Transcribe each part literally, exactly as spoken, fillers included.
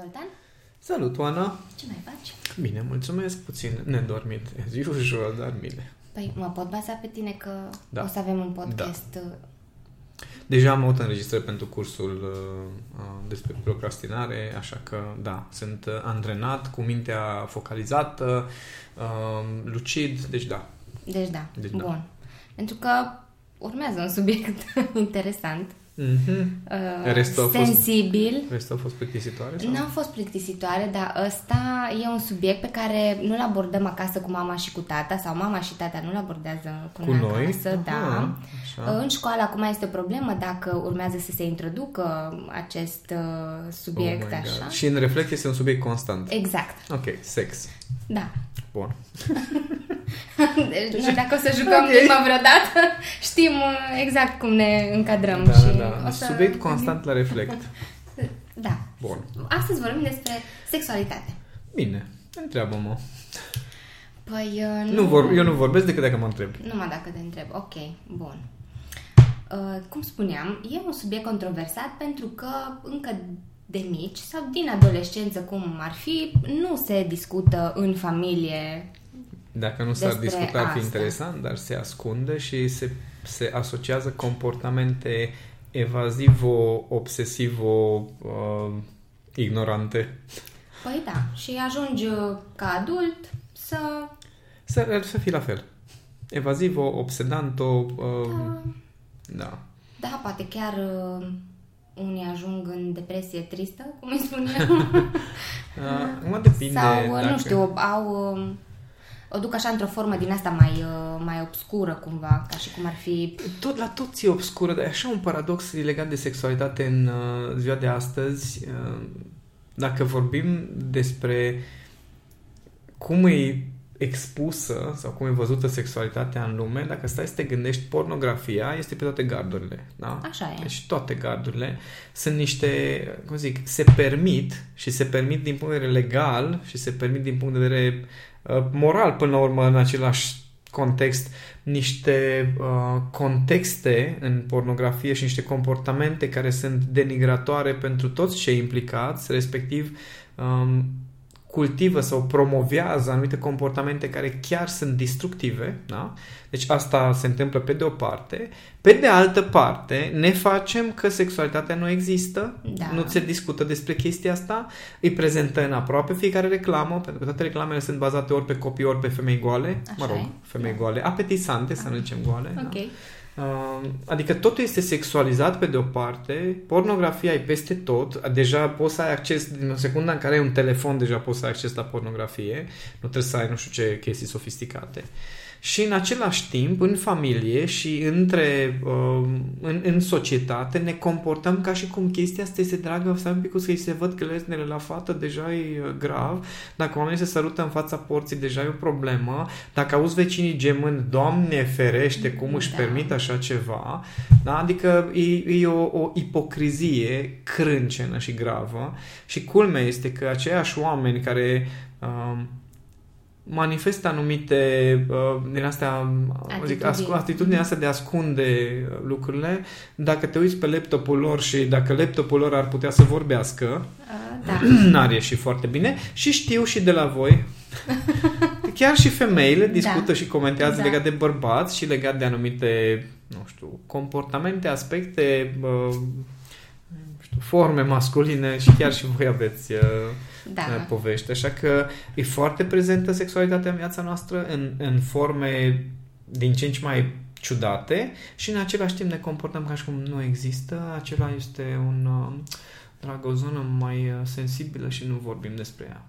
Zoltan. Salut, Oana! Ce mai faci? Bine, mulțumesc, puțin nedormit, as usual, dar bine. Păi mă pot baza pe tine că da. O să avem un podcast... Da. Deja am avut înregistrări pentru cursul uh, despre procrastinare, așa că, da, sunt antrenat, cu mintea focalizată, uh, lucid, deci da. Deci da, deci, bun. Da. Pentru că urmează un subiect interesant. Mm-hmm. Uh, restul a sensibil. Fost, restul a fost plictisitoare? Sau? Nu a fost plictisitoare, dar ăsta e un subiect pe care nu-l abordăm acasă cu mama și cu tata, sau mama și tata nu-l abordează cu, cu noi acasă, da. Așa. În școală acum este o problemă dacă urmează să se introducă acest uh, subiect, oh așa. Și în reflect este un subiect constant. Exact. Ok, sex. Da. Bun. Deci, dacă o să jucăm okay. prima vreodată, știm exact cum ne încadrăm. Da, și da. Să... Subiect constant la reflect. Da. Bun. Astăzi vorbim despre sexualitate. Bine. Întreabă-mă. Păi, nu... Nu vor... Eu nu vorbesc decât dacă mă întreb. Numai dacă te întreb. Ok. Bun. Uh, cum spuneam, e un subiect controversat pentru că încă... de mici sau din adolescență, cum ar fi, nu se discută în familie. Dacă nu s-ar discuta, ar fi interesant, dar se ascunde și se, se asociază comportamente evazivo-obsesivo-ignorante. Păi da, și ajungi ca adult să... Să, să fii la fel. Evazivo-obsedanto... Da. Da. Da, poate chiar... Unii ajung în depresie tristă, cum îi spuneam. Mă depinde. Sau, dacă... nu știu, au, o duc așa într-o formă din asta mai, mai obscură cumva, ca și cum ar fi... Tot, la toți e obscură, dar e așa un paradox legat de sexualitate în ziua de astăzi. Dacă vorbim despre cum e expusă sau cum e văzută sexualitatea în lume, dacă stai să te gândești, pornografia este pe toate gardurile. Da? Așa e. Deci toate gardurile sunt niște, cum zic, se permit și se permit din punct de vedere legal și se permit din punct de vedere uh, moral, până la urmă, în același context, niște uh, contexte în pornografie și niște comportamente care sunt denigratoare pentru toți cei implicați, respectiv um, cultivă sau promovează anumite comportamente care chiar sunt destructive, da? Deci asta se întâmplă pe de o parte. Pe de altă parte, ne facem că sexualitatea nu există, da. Nu se discută despre chestia asta, îi prezentă în aproape fiecare reclamă, pentru că toate reclamele sunt bazate ori pe copii, ori pe femei goale, așa mă rog, femei da. Goale, apetisante, să nu zicem goale, okay. da? Adică totul este sexualizat pe de o parte, pornografia e peste tot, deja poți să ai acces, din secunda în care ai un telefon, deja poți să ai acces la pornografie, nu trebuie să ai nu știu ce chestii sofisticate. Și în același timp, în familie și între, uh, în, în societate, ne comportăm ca și cum chestia asta este dragă, să un pic că îi se văd că leznele la fată, deja e grav. Dacă oamenii se sărută în fața porții, deja e o problemă. Dacă auzi vecinii gemând, Doamne ferește, cum își da. Permit așa ceva. Da? Adică e, e o, o ipocrizie crâncenă și gravă. Și culmea este că aceiași oameni care... Uh, manifestă anumite uh, din astea, zic, ascu- atitudinea asta de a ascunde lucrurile. Dacă te uiți pe laptopul lor și dacă laptopul lor ar putea să vorbească, uh, da. N-ar ieși foarte bine. Și știu și de la voi. Chiar și femeile discută da. Și comentează da. Legat de bărbați și legat de anumite, nu știu, comportamente, aspecte, uh, nu știu, forme masculine și chiar și voi aveți... Uh, Da. Povești. Așa că e foarte prezentă sexualitatea în viața noastră în, în forme din ce în ce mai ciudate și în același timp ne comportăm ca și cum nu există. Acela este un drag, o zonă mai sensibilă și nu vorbim despre ea.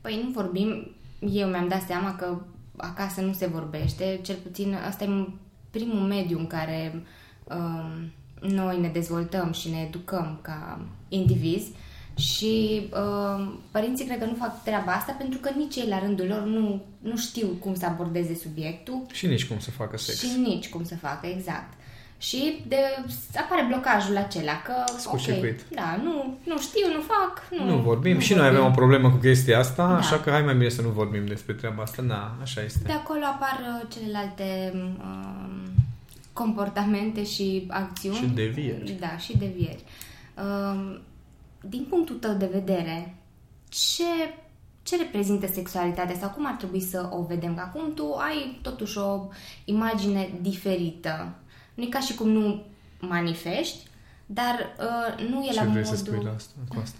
Păi nu vorbim. Eu mi-am dat seama că acasă nu se vorbește. Cel puțin ăsta e primul mediu în care uh, noi ne dezvoltăm și ne educăm ca indivizi. Și uh, părinții cred că nu fac treaba asta pentru că nici ei la rândul lor nu, nu știu cum să abordeze subiectul. Și nici cum să facă sex. Și nici cum să facă, exact. Și de, apare blocajul acela că, okay, da, nu, nu știu, nu fac. Nu, nu vorbim nu și vorbim. Noi avem o problemă cu chestia asta, da. Așa că hai mai bine să nu vorbim despre treaba asta. Da, așa este. De acolo apar uh, celelalte uh, comportamente și acțiuni. Și devieri. Da, și devieri. Uh, din punctul tău de vedere, ce, ce reprezintă sexualitatea sau cum ar trebui să o vedem? Că acum tu ai totuși o imagine diferită. Nu e ca și cum nu manifesti, dar uh, nu e ce la modul... Ce vrei să spui la asta? Cu asta?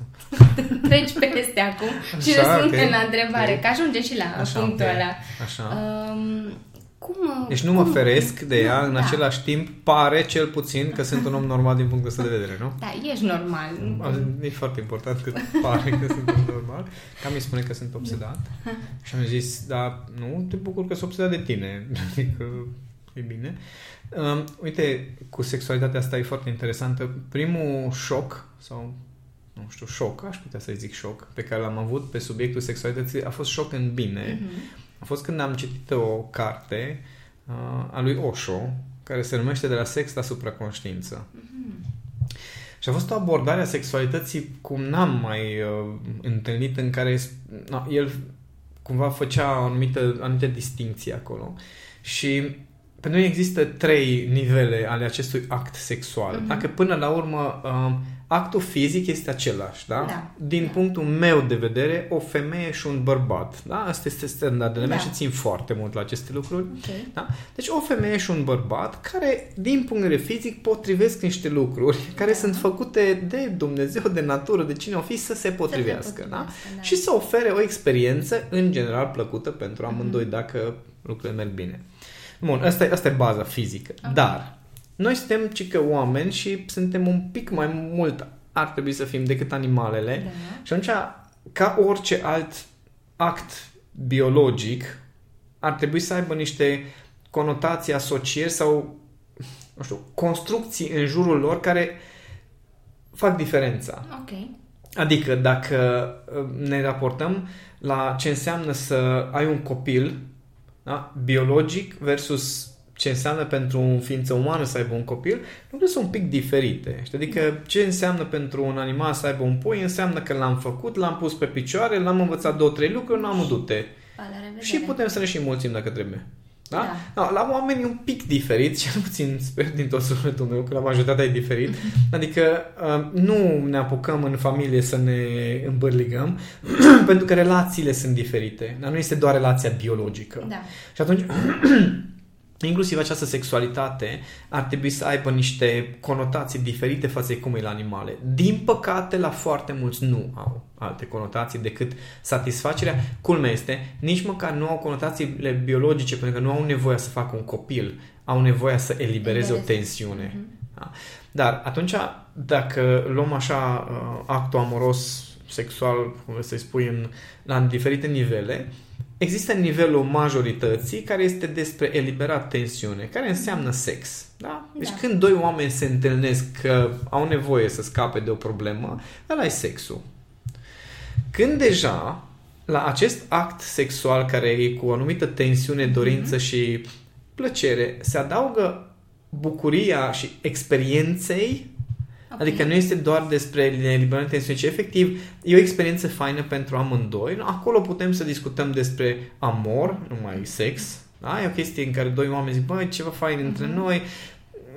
Treci peste acum și răspunde okay. la întrebare, okay. că ajunge și la așa, punctul okay. ăla. Așa. Uh, Cum, deci nu cum, mă feresc de ea, nu, în da. același timp pare cel puțin că sunt un om normal din punctul ăsta de vedere, nu? Da, ești normal. E foarte important că pare că sunt un om normal. Cam mi spune că sunt obsedat și am zis, da, nu, te bucur că sunt obsedat de tine. Adică e bine. Um, uite, cu sexualitatea asta e foarte interesantă. Primul șoc sau, nu știu, șoc, aș putea să-i zic șoc, pe care l-am avut pe subiectul sexualității a fost șoc în bine. Uh-huh. A fost când am citit o carte uh, a lui Osho, care se numește De la sex la supraconștiință. Mm-hmm. Și a fost o abordare a sexualității cum n-am mai uh, întâlnit, în care na, el cumva făcea o anumită, anumită distinție acolo. Și pentru noi există trei nivele ale acestui act sexual. Mm-hmm. Dacă până la urmă... Uh, actul fizic este același, da? da. Din da. punctul meu de vedere, o femeie și un bărbat, da? Asta este standardele da. mele și țin foarte mult la aceste lucruri. Okay. Da? Deci o femeie și un bărbat care, din punct de vedere fizic, potrivesc niște lucruri care da. sunt făcute de Dumnezeu, de natură, de cine o fi, să se potrivească, se potrivească da? Da. și să ofere o experiență, în general, plăcută pentru amândoi, mm-hmm. dacă lucrurile merg bine. Bun, asta e, asta e baza fizică. Okay. Dar... noi suntem cică oameni și suntem un pic mai mult, ar trebui să fim, decât animalele. Da. Și atunci, ca orice alt act biologic, ar trebui să aibă niște conotații, asocieri sau, nu știu, construcții în jurul lor care fac diferența. Okay. Adică dacă ne raportăm la ce înseamnă să ai un copil, da? Biologic versus... ce înseamnă pentru o ființă umană să aibă un copil, lucrurile sunt un pic diferite. Adică ce înseamnă pentru un animal să aibă un pui, înseamnă că l-am făcut, l-am pus pe picioare, l-am învățat două, trei lucruri, n-am udute. Și putem să ne și înmulțim dacă trebuie. Da? Da. No, la oameni e un pic diferit, cel puțin sper din tot sufletul meu că la majoritatea e diferit. Adică nu ne apucăm în familie să ne îmbârligăm pentru că relațiile sunt diferite. Nu este doar relația biologică. Da. Și atunci... inclusiv această sexualitate ar trebui să aibă niște conotații diferite față de cum e la animale. Din păcate, la foarte mulți nu au alte conotații decât satisfacerea. Culmea este, nici măcar nu au conotațiile biologice, pentru că nu au nevoia să facă un copil, au nevoia să elibereze o tensiune. Da? Dar atunci, dacă luăm așa actul amoros, sexual, cum să-i spui, în, la diferite nivele, există nivelul majorității care este despre eliberat tensiune, care înseamnă sex. Da? Deci da. când doi oameni se întâlnesc că au nevoie să scape de o problemă, ăla e sexul. Când deja la acest act sexual care e cu o anumită tensiune, dorință mm-hmm. și plăcere, se adaugă bucuria și experienței. Okay. Adică nu este doar despre eliberarea tensiunii, ci efectiv e o experiență faină pentru amândoi. Acolo putem să discutăm despre amor, nu mai sex. Da? E o chestie în care doi oameni zic, băi, ceva fain mm-hmm. între noi,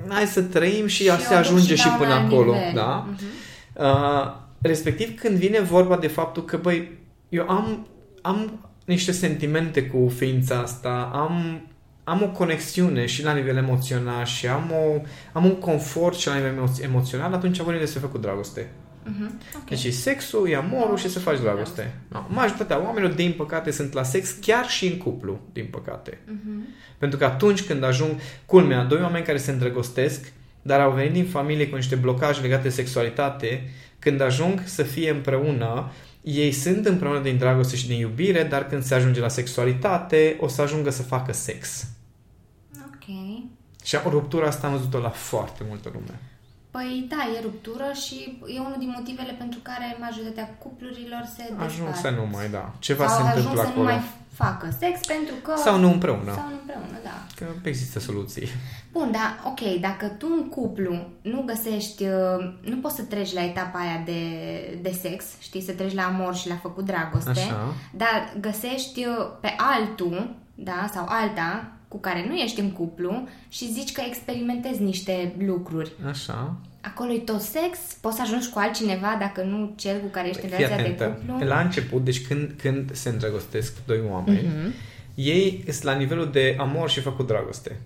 hai să trăim și, și se ajunge și până acolo. Da? Mm-hmm. Uh, respectiv când vine vorba de faptul că, băi, eu am, am niște sentimente cu ființa asta, am... am o conexiune și la nivel emoțional și am, o, am un confort și la nivel emoțional, atunci vorbim despre făcut dragoste. Uh-huh. Okay. Deci sexul, e amorul și să faci dragoste. No. Majoritatea oamenilor, din păcate, sunt la sex chiar și în cuplu, din păcate. Uh-huh. Pentru că atunci când ajung, culmea, doi oameni care se îndrăgostesc, dar au venit din familie cu niște blocaje legate de sexualitate, când ajung să fie împreună, ei sunt împreună din dragoste și din iubire, dar când se ajunge la sexualitate, o să ajungă să facă sex. Okay. Și ruptura asta am văzut-o la foarte multă lume. Păi da, e ruptură și e unul din motivele pentru care majoritatea cuplurilor se despart. Ajung să nu mai, da. Ceva se întâmplă acolo. Sau să nu mai facă sex pentru că... Sau nu împreună. Sau nu împreună, da. Că există soluții. Bun, da, ok. Dacă tu în cuplu nu găsești... nu poți să treci la etapa aia de, de sex, știi? Să treci la amor și la făcut dragoste. Așa. Dar găsești pe altul, da? Sau alta... cu care nu ești în cuplu și zici că experimentezi niște lucruri. Așa. Acolo-i tot sex, poți să ajungi cu altcineva dacă nu cel cu care ești în relația de cuplu. La început, deci când, când se îndrăgostesc doi oameni, uh-huh. ei sunt la nivelul de amor și făcut dragoste.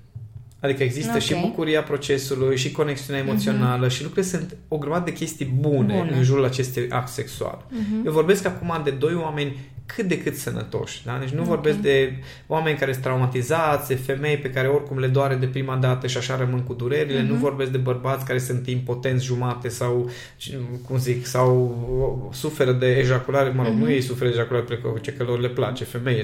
Adică există okay. și bucuria procesului, și conexiunea emoțională, uh-huh. și lucrurile sunt o grămadă de chestii bune, bune în jurul acestui act sexual. Uh-huh. Eu vorbesc acum de doi oameni cât de cât sănătoși. Da? Deci nu okay. vorbesc de oameni care sunt traumatizați, de femei pe care oricum le doare de prima dată și așa rămân cu durerile. Uh-huh. Nu vorbesc de bărbați care sunt impotenți jumate sau, cum zic, sau suferă de ejaculare. Mă rog, uh-huh. nu ei suferă de ejaculare precoce, că lor le place. Femeile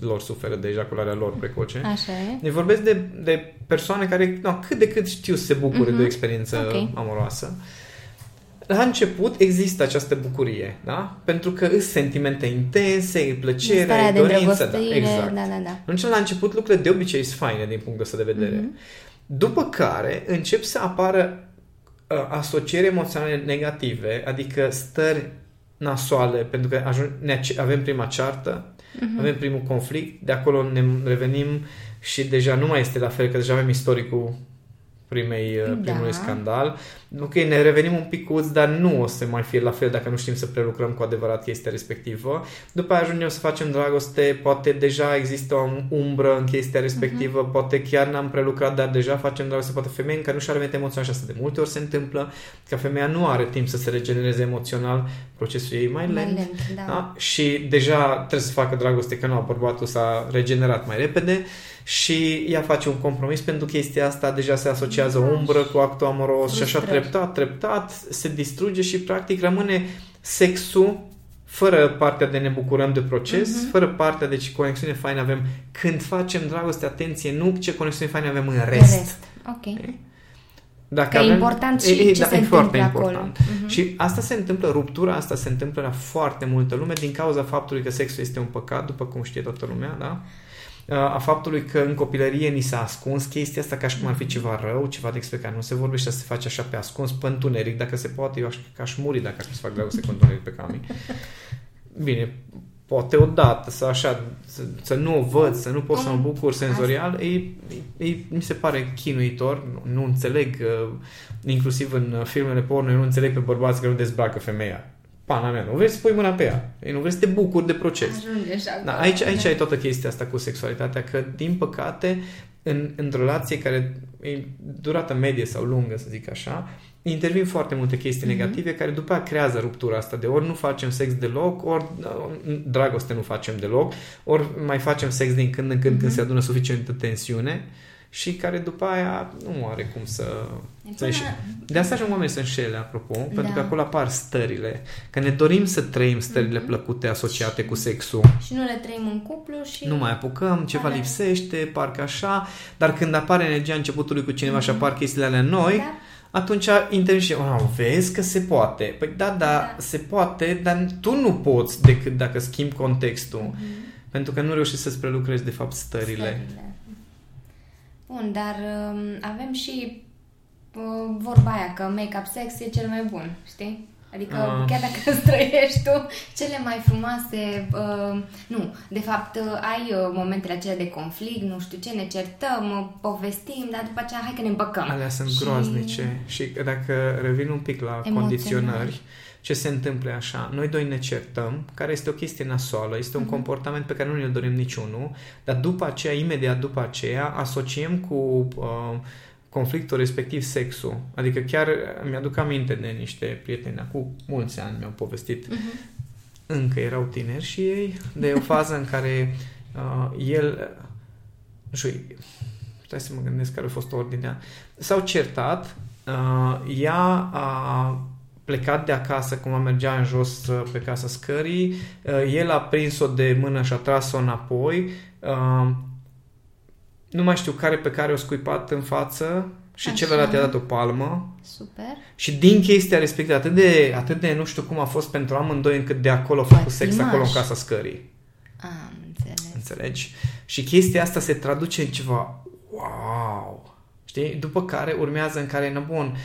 lor suferă de ejacularea lor precoce. Așa e. Deci vorbesc de, de persoane care no, cât de cât știu să se bucure uh-huh. de o experiență okay. amoroasă. La început există această bucurie, da? Pentru că sunt sentimente intense, e plăcere, e dorință. Da, exact. Da, da, da. Atunci, la început, lucrurile de obicei sunt faine din punctul ăsta de vedere. Mm-hmm. După care încep să apară uh, asocieri emoționale negative, adică stări nasoale, pentru că ajung, ne, avem prima ceartă, mm-hmm. avem primul conflict, de acolo ne revenim și deja nu mai este la fel, că deja avem istoricul primei, primului da. Scandal. Ok, ne revenim un picuț, dar nu o să mai fie la fel dacă nu știm să prelucrăm cu adevărat chestia respectivă. După aia ajungem să facem dragoste, poate deja există o umbră în chestia respectivă, uh-huh. poate chiar n-am prelucrat, dar deja facem dragoste, poate femeia încă nu și-a revenit emoțional și asta de multe ori se întâmplă, că femeia nu are timp să se regenereze emoțional, procesul ei mai lent, mai lent da. Da? Și deja trebuie să facă dragoste, că nu, bărbatul s-a regenerat mai repede și ea face un compromis pentru chestia asta, deja se asociază o umbră cu actul amoros și așa treptat, treptat, se distruge și practic rămâne sexul fără partea de ne bucurăm de proces, uh-huh. fără partea de ce conexiune faină avem când facem dragoste, atenție, nu ce conexiune faină avem în rest. rest. Okay. Dacă că avem, e important și e, e, ce da, se e foarte important. Acolo. Uh-huh. Și asta se întâmplă, ruptura asta se întâmplă la foarte multă lume din cauza faptului că sexul este un păcat, după cum știe toată lumea, da? A faptului că în copilărie ni s-a ascuns chestia asta ca și cum ar fi ceva rău, ceva despre care nu se vorbește, să se face așa pe ascuns, pe întuneric, dacă se poate, eu aș, aș muri dacă aș să fac dragoste cu întuneric pe cami. Bine, poate odată, să așa, să, să nu o văd, să nu pot să mă bucur senzorial, ei, ei, mi se pare chinuitor, nu, nu înțeleg, inclusiv în filmele porno, eu nu înțeleg pe bărbați că nu dezbracă femeia. Pana mea, nu vrei să pui mâna pe ea. Ei nu vrei să te bucuri de proces. Da, aici, aici ai toată chestia asta cu sexualitatea, că din păcate în, într-o relație care e durată medie sau lungă, să zic așa, intervin foarte multe chestii mm-hmm. negative care după aia creează ruptura asta de ori nu facem sex deloc, ori dragoste nu facem deloc, ori mai facem sex din când în când mm-hmm. când se adună suficientă tensiune și care după aia nu are cum să... Până... De asta ajung oamenii să înșele, apropo, da. Pentru că acolo apar stările. Că ne dorim să trăim stările mm-hmm. plăcute asociate și... cu sexul. Și nu le trăim în cuplu și... Nu mai apucăm, ceva alea. Lipsește, parcă așa, dar când apare energia începutului cu cineva mm-hmm. și apar chestiile alea noi, da. Atunci intervii și wow, vezi că se poate. Păi da, da, da, se poate, dar tu nu poți decât dacă schimbi contextul. Mm-hmm. Pentru că nu reușești să-ți prelucrezi, de fapt, stările. stările. Bun, dar um, avem și uh, vorba aia că make-up sex e cel mai bun, știi? Adică uh. chiar dacă străiești tu cele mai frumoase, uh, nu, de fapt uh, ai uh, momentele acelea de conflict, nu știu ce, ne certăm, uh, povestim, dar după aceea hai că ne împăcăm. Alea sunt și... groaznice și dacă revin un pic la emoțional. Condiționări, ce se întâmplă așa? Noi doi ne certăm, care este o chestie nasoală, este un mm-hmm. comportament pe care nu ne dorim niciunul, dar după aceea, imediat după aceea, asociem cu uh, conflictul respectiv sexul. Adică chiar mi-aduc aminte de niște prieteni, acum mulți ani mi-au povestit, mm-hmm. încă erau tineri și ei, de o fază în care uh, el, nu știu, stai să mă gândesc care a fost ordinea, s-au certat, uh, ea a plecat de acasă, cumva mergea în jos pe casa scării, el a prins-o de mână și a tras-o înapoi, nu mai știu care pe care o scuipat în față și așa. Celălalt i-a dat o palmă. Super. Și din chestia respectivă, atât de, atât de nu știu cum a fost pentru amândoi, încât de acolo a făcut sex acolo în casa scării. Am înțeles. Înțelegi? Și chestia asta se traduce în ceva wow! Știi? După care urmează în care, na bun,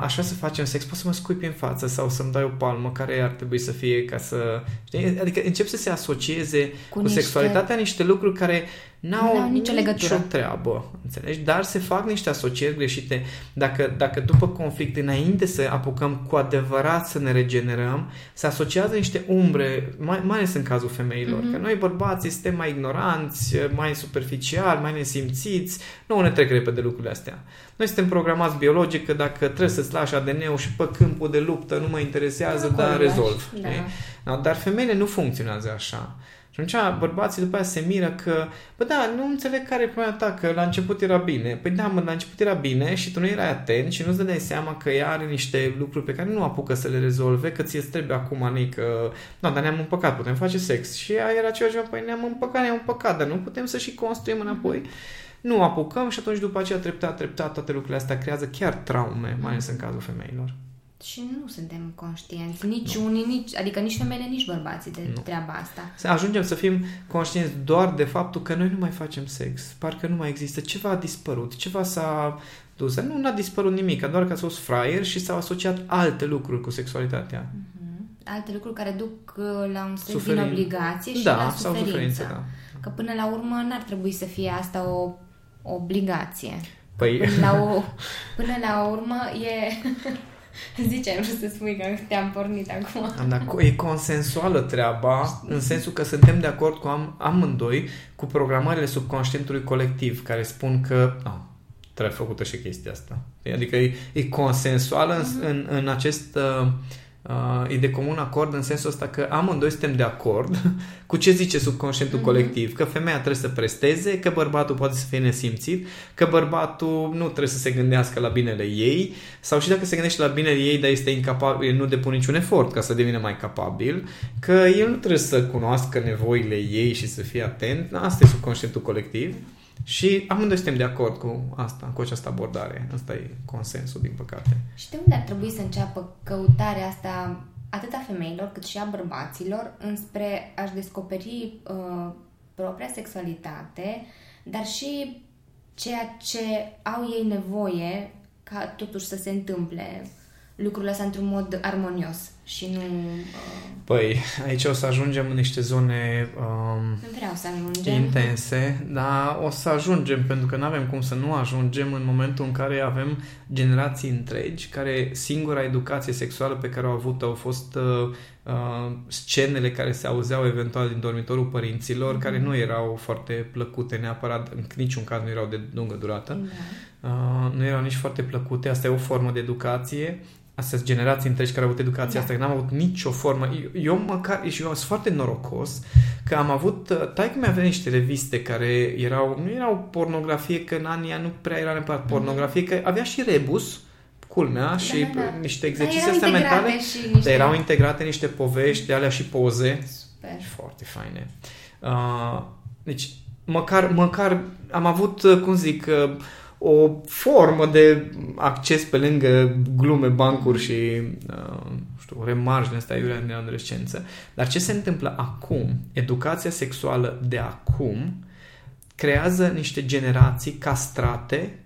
aș vrea să facem sex, poți să mă scuipi în față sau să-mi dai o palmă, care ar trebui să fie ca să... Știi? Adică încep să se asocieze cu, cu niște... sexualitatea niște lucruri care N-au, N-au nicio legătură. Nicio treabă, înțelegi? Dar se fac niște asocieri greșite. Dacă, dacă după conflict, înainte să apucăm cu adevărat să ne regenerăm, se asociază niște umbre, mai, mai ales în cazul femeilor. Mm-hmm. Că noi bărbații suntem mai ignoranți, mai superficiali, mai nesimțiți, nu ne trec repede lucrurile astea. Noi suntem programați biologic că dacă trebuie să-ți lași A D N-ul și pe câmpul de luptă nu mă interesează, nu, dar rezolv. Da. Da? Dar femeile nu funcționează așa. Și atunci bărbații după aia se miră că, bă, da, nu înțeleg care e problema ta, că la început era bine. Păi da, mă, la început era bine și tu nu erai atent și nu-ți dădeai seama că ea are niște lucruri pe care nu apucă să le rezolve, că ți-e trebuie acum, nici că, da, dar ne-am împăcat, putem face sex. Și ea era ceva, ceva, păi ne-am împăcat, ne-am împăcat, dar nu putem să și construim înapoi. Nu apucăm și atunci după aceea treptat, treptat, toate lucrurile astea creează chiar traume, mai ales în cazul femeilor. Și nu suntem conștienți, nici nu. unii, nici, adică nici femeile, nici bărbații de nu. treaba asta. Ajungem să fim conștienți doar de faptul că noi nu mai facem sex, parcă nu mai există, ceva a dispărut, ceva s-a dus. Nu, n-a dispărut nimic, doar că s-a fost fraier și s-au asociat alte lucruri cu sexualitatea. Uh-huh. Alte lucruri care duc la un sex Suferin. din obligație și da, la suferință. Sau suferință, da. Că până la urmă n-ar trebui să fie asta o obligație. Păi... Până la, o, până la urmă e... Ziceai, nu știu să spui că te-am pornit acum. Am, e consensuală treaba, în sensul că suntem de acord cu am, amândoi cu programările subconștientului colectiv care spun că a, trebuie făcută și chestia asta. Adică e, e consensuală în, în, în acest... Uh, e de comun acord în sensul ăsta că amândoi suntem de acord cu ce zice subconștientul mm-hmm. colectiv, că femeia trebuie să presteze, că bărbatul poate să fie nesimțit, că bărbatul nu trebuie să se gândească la binele ei, sau și dacă se gândește la binele ei, dar este incapabil, nu depune niciun efort ca să devină mai capabil, că el nu trebuie să cunoască nevoile ei și să fie atent. Asta e subconștientul colectiv și amândoi suntem de acord cu asta, cu această abordare. Asta e consensul, din păcate. Și de unde ar trebui să înceapă căutarea asta atât a femeilor cât și a bărbaților înspre a-și descoperi uh, propria sexualitate, dar și ceea ce au ei nevoie ca totuși să se întâmple lucrurile astea într-un mod armonios și nu... Uh... Păi, aici o să ajungem în niște zone um, vreau să ajungem. intense, dar o să ajungem, pentru că nu avem cum să nu ajungem în momentul în care avem generații întregi care singura educație sexuală pe care au avut-o au fost uh, uh, scenele care se auzeau eventual din dormitorul părinților, mm-hmm. care nu erau foarte plăcute neapărat, în niciun caz nu erau de lungă durată, mm-hmm. uh, nu erau nici foarte plăcute. Asta e o formă de educație. Astea sunt generații întregi care au avut educația da. asta, că n-am avut nicio formă. Eu, eu măcar, și eu sunt foarte norocos că am avut, taică mi-a venit niște reviste care erau, nu erau pornografie, că în anii nu prea era neapărat pornografie, că avea și rebus, culmea, și da, da, da. niște exerciții astea mentale, niște... dar erau integrate niște povești, alea și poze. Super. Foarte faine. Uh, deci, măcar, măcar am avut, cum zic... Uh, o formă de acces pe lângă glume, bancuri și uh, știu, remarjile astea iurea din adolescență. Dar ce se întâmplă acum? Educația sexuală de acum creează niște generații castrate,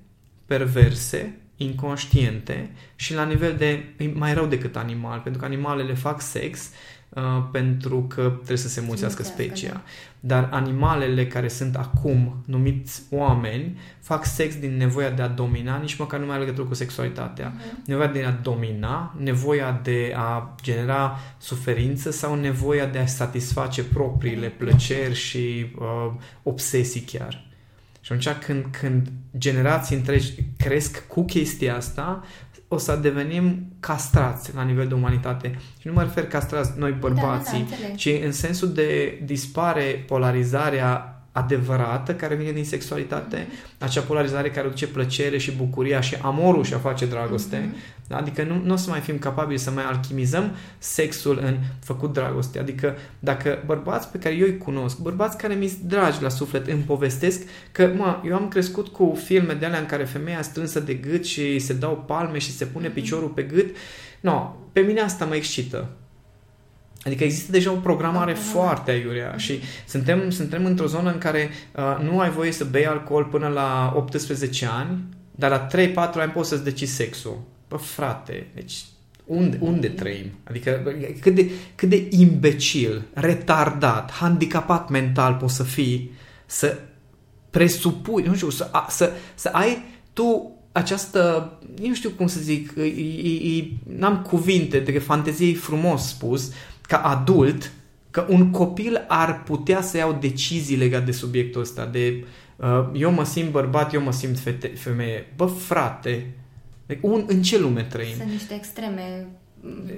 perverse, inconștiente și la nivel de mai rău decât animal, pentru că animalele fac sex uh, pentru că trebuie să se mulțească specia. Dar animalele care sunt acum numiți oameni fac sex din nevoia de a domina, nici măcar nu mai are legătură cu sexualitatea. Mm-hmm. Nevoia de a domina, nevoia de a genera suferință sau nevoia de a satisface propriile plăceri și uh, obsesii chiar. Și atunci când, când generații întregi cresc cu chestia asta, o să devenim castrați la nivel de umanitate. Și nu mă refer castrați noi bărbații, da, da, ci în sensul de dispare polarizarea adevărată care vine din sexualitate, mm-hmm. acea polarizare care duce plăcere și bucuria și amorul și a face dragoste. Mm-hmm. Adică nu, nu o să mai fim capabili să mai alchimizăm sexul în făcut dragoste. Adică dacă bărbați pe care eu îi cunosc, bărbați care mi-s dragi la suflet, îmi povestesc că, mă, eu am crescut cu filme de alea în care femeia strânsă de gât și se dau palme și se pune mm-hmm. piciorul pe gât. No, pe mine asta mă excită. Adică există deja o programare da, foarte aiurea și suntem, suntem într-o zonă în care uh, nu ai voie să bei alcool până la optsprezece ani, dar la trei patru ani poți să-ți decizi sexul. Bă, frate, deci unde, unde trăim? Adică cât de, cât de imbecil, retardat, handicapat mental poți să fii să presupui, nu știu, să, să, să ai tu această, nu știu cum să zic, e, e, n-am cuvinte, de fantezie e frumos spus, ca adult, că un copil ar putea să iau decizii legate de subiectul ăsta, de uh, eu mă simt bărbat, eu mă simt fete, femeie. Bă, frate, un, în ce lume trăim? Sunt niște extreme,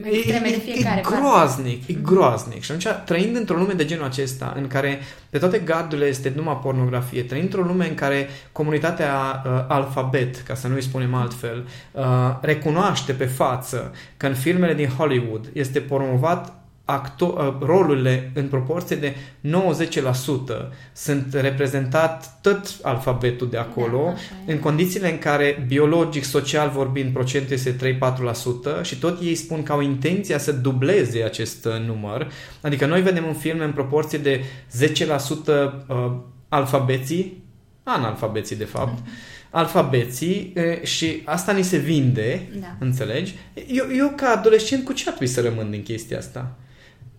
extreme e, de fiecare. E groaznic, parte. e groaznic. Și atunci, trăind într-o lume de genul acesta, în care pe toate gardurile este numai pornografie, trăind într-o lume în care comunitatea uh, alfabet, ca să nu îi spunem altfel, uh, recunoaște pe față că în filmele din Hollywood este promovat Acto- rolurile în proporție de nouăzeci la sută sunt reprezentat tot alfabetul de acolo, da, în condițiile în care biologic, social vorbind, procentul este trei-patru la sută și tot ei spun că au intenția să dubleze acest număr. Adică noi vedem în filme în proporție de zece la sută alfabeții, analfabeții de fapt, alfabeții și asta ni se vinde, da. Înțelegi? Eu, eu ca adolescent cu ce ar trebui să rămân din chestia asta?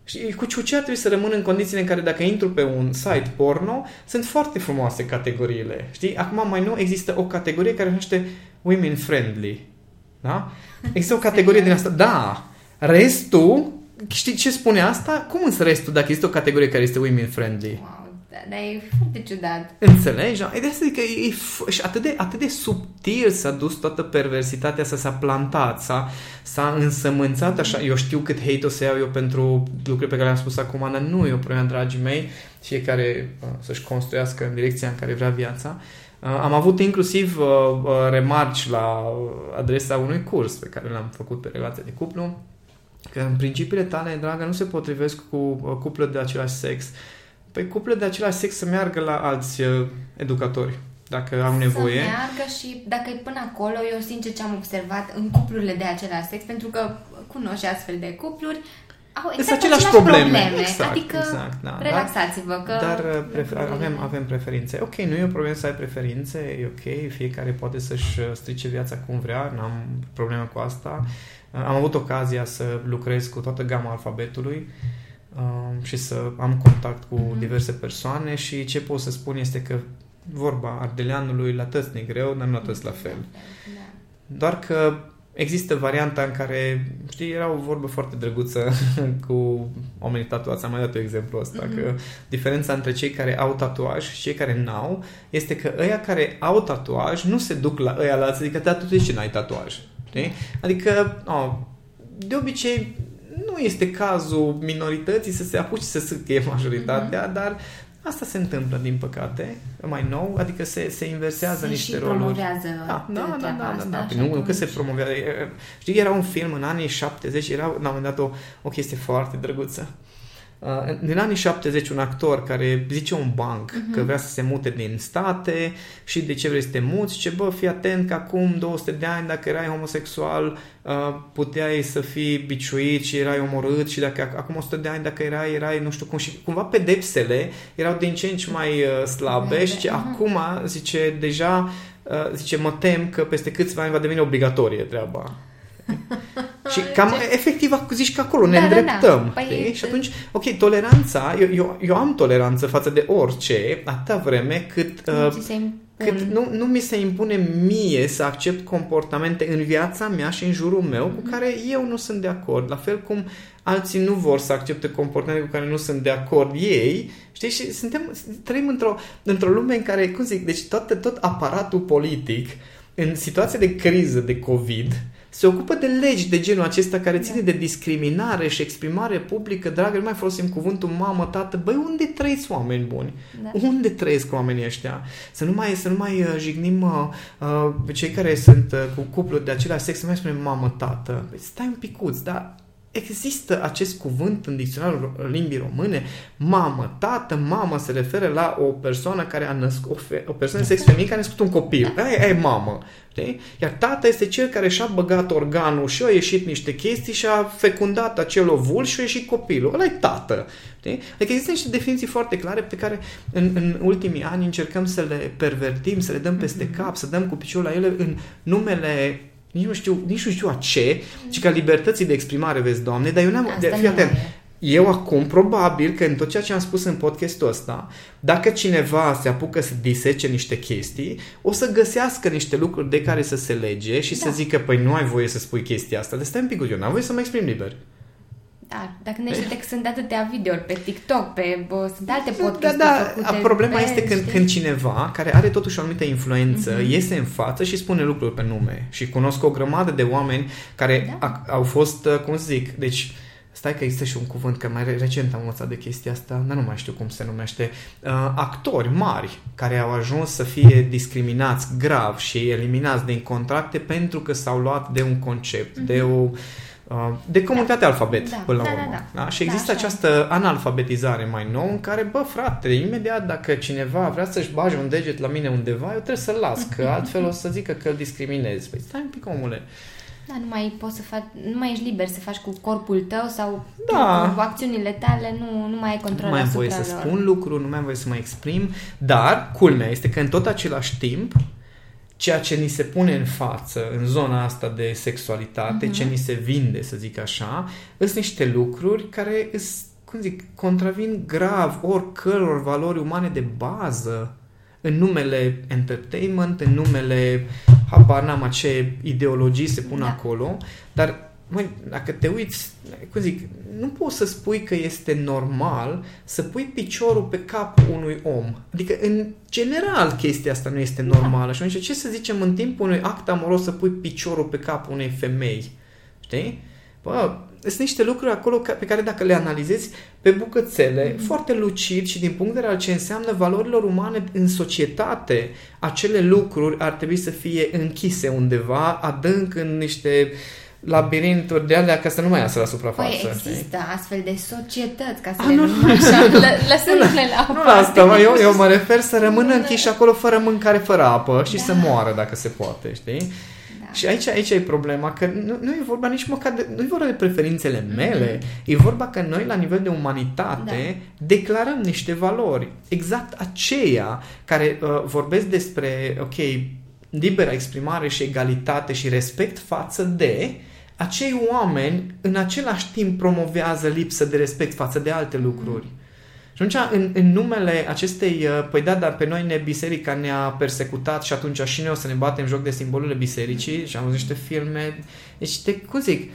Și cu ce ar trebui să rămân în condițiile în care dacă intru pe un site porno, sunt foarte frumoase categoriile. Știi? Acum mai nu există o categorie care se numește women friendly. Da? Există o categorie din asta. Da! Restul, știi ce spune asta? Cum însă restul dacă există o categorie care este women friendly? Wow, da, dar e foarte ciudat. Înțelegi? Da? E de asta că e f- și atât de, atât de subtil s-a dus toată perversitatea asta, s-a plantat, s-a, s-a însămânțat așa. Eu știu cât hate o să iau eu pentru lucruri pe care le-am spus acum, dar nu e o problemă, dragii mei. Fiecare uh, să-și construiască în direcția în care vrea viața. Uh, am avut inclusiv uh, uh, remarci la adresa unui curs pe care l-am făcut pe relația de cuplu, că în principiile tale, dragă, nu se potrivesc cu cuplă de același sex. Păi cuple de același sex să meargă la alți uh, educatori, dacă au nevoie. Să meargă și dacă e până acolo, eu sincer ce am observat în cuplurile de același sex, pentru că cunoști astfel de cupluri, au exact aceleași probleme. probleme. Exact, adică exact, da, relaxați-vă. Că dar prefer- avem, avem preferințe. Ok, nu e o problemă să ai preferințe, e ok, fiecare poate să-și strice viața cum vrea, n-am problemă cu asta. Am avut ocazia să lucrez cu toată gama alfabetului și să am contact cu diverse persoane și ce pot să spun este că vorba ardeleanului la tăți ne greu, dar nu la tăți la fel. Doar că există varianta în care, știi, era o vorbă foarte drăguță cu oamenii tatuați. Am mai dat exemplu ăsta, mm-hmm. că diferența între cei care au tatuaj și cei care n-au este că ăia care au tatuaj nu se duc la ăia la alții, adică da, tu de ce n-ai tatuaj? Știi? Adică, oh, de obicei nu este cazul minorității să se apuce să sâcăie majoritatea, mm-hmm. dar asta se întâmplă, din păcate, mai nou, adică se, se inversează se niște roluri. Se și promovează. Da, da, da, da, da, da. Nu, nu că se promovează. Știi, era un film în anii șaptezeci, era, la un moment dat, o, o chestie foarte drăguță. Din anii șaptezeci, un actor care zice un banc uh-huh. că vrea să se mute din state și de ce vrei să te muți, zice, bă, fii atent că acum două sute de ani dacă erai homosexual puteai să fii biciuit și erai omorât și dacă acum o sută de ani dacă erai, erai nu știu cum și cumva pedepsele erau din ce în ce mai slabe uh-huh. și zice, acum, zice, deja zice, mă tem că peste câțiva ani va deveni obligatorie treaba. Și cam efectiv zici că acolo ne da, îndreptăm. Da, da. Păi și atunci, ok, toleranța, eu, eu, eu am toleranță față de orice, atâta vreme cât, uh, cât nu, nu mi se impune mie să accept comportamente în viața mea și în jurul meu mm-hmm. cu care eu nu sunt de acord. La fel cum alții nu vor să accepte comportamente cu care nu sunt de acord ei, știi? Și suntem, trăim într-o, într-o lume în care, cum zic, deci tot, tot aparatul politic, în situația de criză de COVID, se ocupă de legi de genul acesta care ține de discriminare și exprimare publică. Dragă, nu mai folosim cuvântul mamă, tată. Băi, unde trăiesc oameni buni? Da. Unde trăiesc oamenii ăștia? Să nu mai, să nu mai jignim uh, cei care sunt uh, cu cupluri de același sex, să mai spunem mamă, tată. Stai un picuț, dar există acest cuvânt în dicționarul limbii române? Mamă, tată, mamă se referă la o persoană care a născut, o persoană de sex feminin care a născut un copil. Aia e mamă. Știi? Iar tata este cel care și-a băgat organul și-a ieșit niște chestii și-a fecundat acel ovul și-a ieșit copilul. Ăla e tată. Știi? Adică există niște definiții foarte clare pe care în, în ultimii ani încercăm să le pervertim, să le dăm peste cap, să dăm cu piciorul la ele în numele nici nu știu, nici nu știu a ce, ci ca libertății de exprimare, vezi, Doamne, dar eu n-am... Fii atent, eu acum, probabil că în tot ceea ce am spus în podcastul ăsta, dacă cineva se apucă să disece niște chestii, o să găsească niște lucruri de care să se lege și da. Să zică, păi nu ai voie să spui chestia asta, de stai un pic, eu n-am voie să mă exprim liber. Da, dacă ne știi că sunt atâtea videouri pe TikTok, pe bă, sunt alte podcasturi da, da. Problema este când, când cineva care are totuși o anumită influență uh-huh. iese în față și spune lucruri pe nume. Și cunosc o grămadă de oameni care da. a, au fost, cum zic, deci stai că există și un cuvânt, că mai recent am învățat de chestia asta, dar nu mai știu cum se numește, uh, actori mari care au ajuns să fie discriminați grav și eliminați din contracte pentru că s-au luat de un concept, uh-huh. de o... de comunitate da. Alfabet, da. Până la da, urmă. Da, da. Da? Și există da, această analfabetizare mai nouă în care, bă, frate, imediat dacă cineva vrea să-și bage un deget la mine undeva, eu trebuie să-l las, că altfel o să zică că îl discriminez. Păi stai un pic, omule. Da, nu mai poți să faci, nu mai ești liber să faci cu corpul tău sau da. Cu acțiunile tale, nu, nu mai ai control asupra lor. Nu mai am voie să lor. spun lucruri, nu mai am voie să mă exprim, dar culmea este că în tot același timp ceea ce ni se pune în față, în zona asta de sexualitate, uh-huh. ce ni se vinde, să zic așa, sunt niște lucruri care, îs, cum zic, contravin grav oricăror valori umane de bază în numele entertainment, în numele, habar n-am ce ideologii se pun da. Acolo, dar măi, dacă te uiți, cum zic, nu poți să spui că este normal să pui piciorul pe capul unui om. Adică, în general, chestia asta nu este normală. Și atunci, ce să zicem în timpul unui act amoros să pui piciorul pe capul unei femei? Știi? Bă, sunt niște lucruri acolo pe care dacă le analizezi pe bucățele, mm-hmm. foarte lucid și din punct de vedere al ce înseamnă valorilor umane în societate, acele lucruri ar trebui să fie închise undeva, adânc în niște labirinturi de alea ca să nu mai iasă la suprafață. Păi există știi? astfel de societăți ca să A, le nu, numai așa, lăsându-le la o parte. Nu la asta, eu, eu mă refer să rămână închiși acolo fără mâncare, fără apă și da. Să moară dacă se poate, știi? Da. Și aici, aici e problema, că nu, nu e vorba nici măcar de, nu e vorba de preferințele mele, mm-hmm. e vorba că noi la nivel de umanitate da. Declarăm niște valori, exact aceia care uh, vorbesc despre, ok, libera exprimare și egalitate și respect față de acei oameni în același timp promovează lipsă de respect față de alte lucruri. Și atunci, în, în numele acestei, păi da, dar pe noi ne biserica ne-a persecutat și atunci și noi o să ne batem joc de simbolurile bisericii și am văzut niște filme, deci, de, cum zic,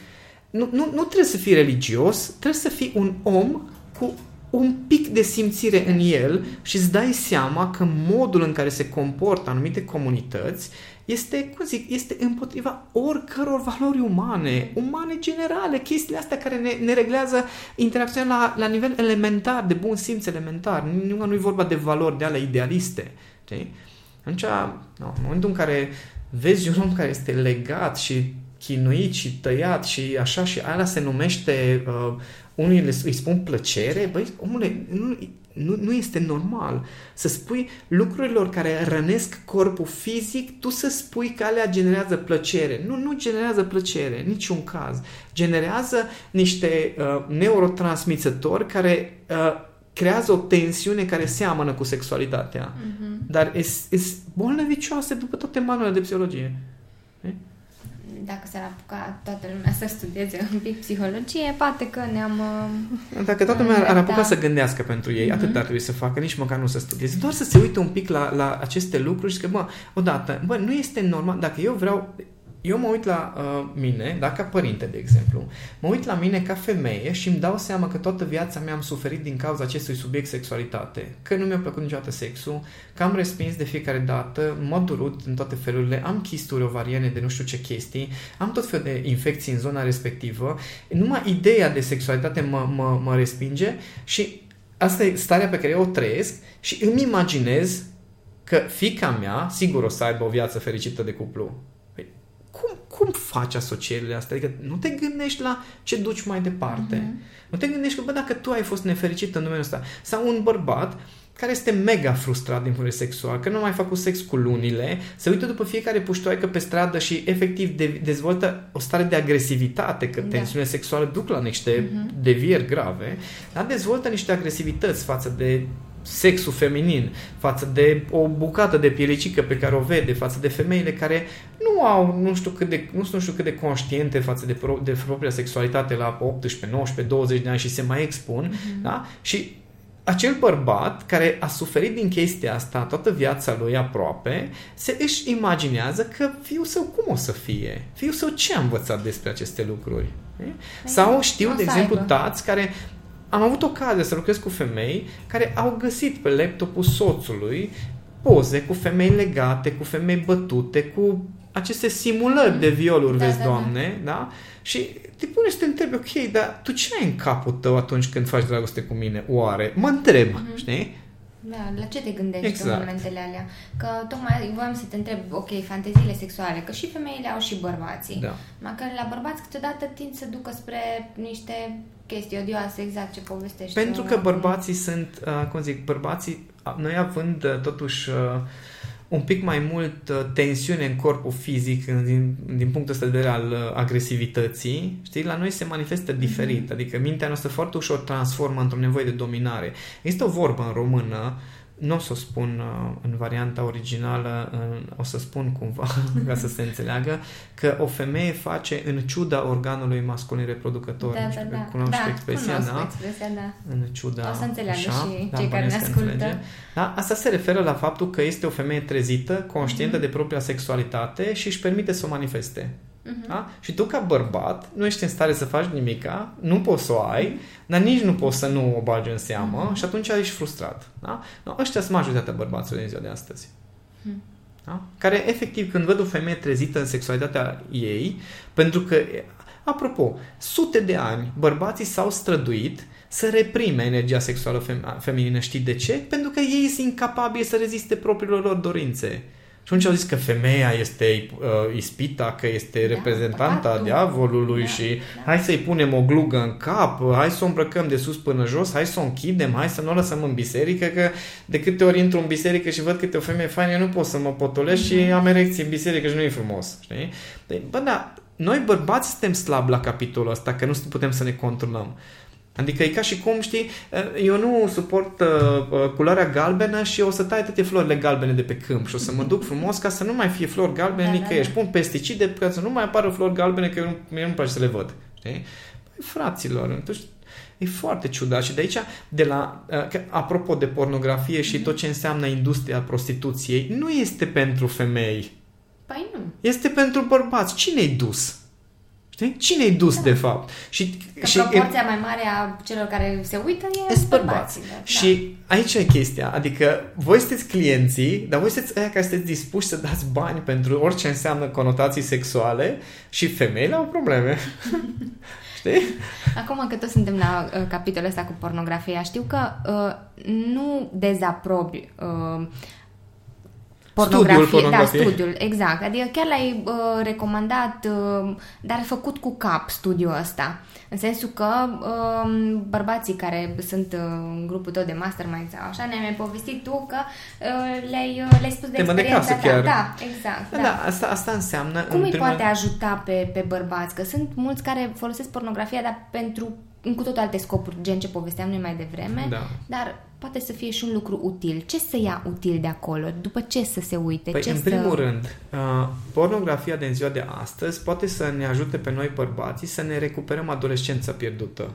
nu, nu, nu trebuie să fii religios, trebuie să fii un om cu un pic de simțire în el și îți dai seama că modul în care se comportă anumite comunități este, cum zic, este împotriva oricăror valori umane, umane generale, chestiile astea care ne, ne reglează interacțiunea la, la nivel elementar, de bun simț elementar. Nu, nu e vorba de valori de ale idealiste. Știi? Atunci, no, în momentul în care vezi un om care este legat și chinuit și tăiat și așa și aia se numește... Uh, unii îi spun plăcere, băi, omule, nu, nu, nu este normal să spui lucrurilor care rănesc corpul fizic, tu să spui că alea generează plăcere. Nu, nu generează plăcere, niciun caz. Generează niște uh, neurotransmițători care uh, creează o tensiune care seamănă cu sexualitatea. Mm-hmm. Dar sunt bolnăvicioase după toate manualele de psihologie. E? Dacă s-ar apuca toată lumea să studieze un pic psihologie, poate că ne-am... Dacă toată lumea ar apuca să gândească pentru ei, mm-hmm. atât ar trebui să facă, nici măcar nu să studieze, doar să se uite un pic la, la aceste lucruri și că, bă, odată, bă, nu este normal, dacă eu vreau, eu mă uit la uh, mine, da, ca părinte, de exemplu, mă uit la mine ca femeie și îmi dau seama că toată viața mea am suferit din cauza acestui subiect sexualitate, că nu mi-a plăcut niciodată sexul, că am respins de fiecare dată, m-a durut în toate felurile, am chisturi ovariene de nu știu ce chestii, am tot felul de infecții în zona respectivă, numai ideea de sexualitate mă, mă, mă respinge și asta e starea pe care eu o trăiesc și îmi imaginez că fiica mea sigur o să aibă o viață fericită de cuplu. Cum, cum faci asocierile astea? Adică nu te gândești la ce duci mai departe. Uh-huh. Nu te gândești că, bă, dacă tu ai fost nefericit în domeniul ăsta. Sau un bărbat care este mega frustrat din punct de vedere sexual, că nu a mai făcut sex cu lunile, se uită după fiecare puștoaică pe stradă și efectiv de- dezvoltă o stare de agresivitate, că tensiunile da. sexuale duc la niște uh-huh. devieri grave, dar dezvoltă niște agresivități față de sexul feminin, față de o bucată de pielicică pe care o vede, față de femeile care nu au, nu știu cât de, nu știu cât de conștiente față de, pro, de propria sexualitate la optsprezece, nouăsprezece, douăzeci de ani și se mai expun, mm-hmm. da? Și acel bărbat care a suferit din chestia asta toată viața lui aproape, se își imaginează că fiul său cum o să fie? Fiul său ce a învățat despre aceste lucruri? Ei, Sau știu, de exemplu, aibă. tați care... Am avut ocazia să lucrez cu femei care au găsit pe laptopul soțului poze cu femei legate, cu femei bătute, cu aceste simulări de violuri, da, vezi, da, Doamne, da? da? Și te pune să te întrebi, ok, dar tu ce ai în capul tău atunci când faci dragoste cu mine? Oare? Mă întreb, mm-hmm. știi? Da, la ce te gândești exact. În momentele alea? Că tocmai voiam să te întreb, ok, fanteziile sexuale, că și femeile au și bărbații. Da. Numai că la bărbați câteodată tind să ducă spre niște chestii odioase, exact ce povestești. Pentru că bărbații sunt, cum zic, bărbații, noi având totuși un pic mai mult tensiune în corpul fizic din, din punctul ăsta de vedere al agresivității, știi, la noi se manifestă diferit, mm-hmm. adică mintea noastră foarte ușor transformă într-o nevoie de dominare. Este o vorbă în română, nu o să o spun în varianta originală, o să spun cumva ca să se înțeleagă, că o femeie face în ciuda organului masculin reproducător. Da, da, da. Cunoaște da, expresia, da? expresia, da. În ciuda... O să înțeleagă așa, și da, cei care ne ascultă. Da? Asta se referă la faptul că este o femeie trezită, conștientă mm-hmm. de propria sexualitate și își permite să o manifeste. Mm-hmm. Da? Și tu ca bărbat nu ești în stare să faci nimica, nu poți să o ai, dar nici nu poți să nu o bagi în seamă mm-hmm. și atunci ești frustrat. Da? No, ăștia sunt majoritatea bărbaților din ziua de astăzi. Mm. Da? Care efectiv când văd o femeie trezită în sexualitatea ei, pentru că, apropo, sute de ani bărbații s-au străduit să reprime energia sexuală fem- feminină. Știi de ce? Pentru că ei sunt incapabili să reziste propriilor lor dorințe. Și atunci au zis că femeia este uh, ispita, că este da, reprezentanta păcatul. diavolului da, și da. hai să-i punem o glugă în cap, hai să o îmbrăcăm de sus până jos, hai să o închidem, hai să nu o lăsăm în biserică, că de câte ori intru în biserică și văd câte o femeie faină, eu nu pot să mă potolesc mm-hmm. și am erecție în biserică și nu e frumos. Știi? Bă, da, noi bărbați suntem slabi la capitolul ăsta, că nu putem să ne controlăm. Adică e ca și cum, știi, eu nu suport uh, culoarea galbenă și o să tai toate florile galbene de pe câmp și o să mă duc frumos ca să nu mai fie flori galbene da, nicăieri. Da, da. Pun pesticide ca să nu mai apară flori galbene, că eu nu, mie nu-mi place să le văd. Știi? Păi, fraților, atunci, e foarte ciudat. Și de aici, de la, uh, că, apropo de pornografie și mm-hmm. tot ce înseamnă industria prostituției, nu este pentru femei. Păi nu. Este pentru bărbați. Cine-i dus? Știi? Cine-i dus, da. de fapt? Și, că și proporția e, mai mare a celor care se uită e bărbați. Da. Și aici e chestia. Adică voi sunteți clienții, dar voi sunteți aia care sunteți dispuși să dați bani pentru orice înseamnă conotații sexuale și femeile au probleme. Știi? Acum că toți suntem la uh, capitolul ăsta cu pornografia, știu că uh, nu dezaprobi uh, Pornografie, studiul, pornografie. Da, studiul, exact. Adică chiar l-ai uh, recomandat, uh, dar făcut cu cap studiul ăsta. În sensul că uh, bărbații care sunt uh, în grupul tău de mastermind sau așa, ne-ai mai povestit tu că uh, le-ai, uh, le-ai spus de Tema experiența de ta. Chiar. Da, exact. Da, da. Da, asta, asta înseamnă... Cum în îi primul... poate ajuta pe, pe bărbați? Că sunt mulți care folosesc pornografia, dar pentru cu tot alte scopuri, gen ce povesteam noi mai devreme, da. dar poate să fie și un lucru util. Ce să ia util de acolo? După ce să se uite? Păi, ce în să... primul rând, uh, pornografia din ziua de astăzi poate să ne ajute pe noi bărbații să ne recuperăm adolescența pierdută.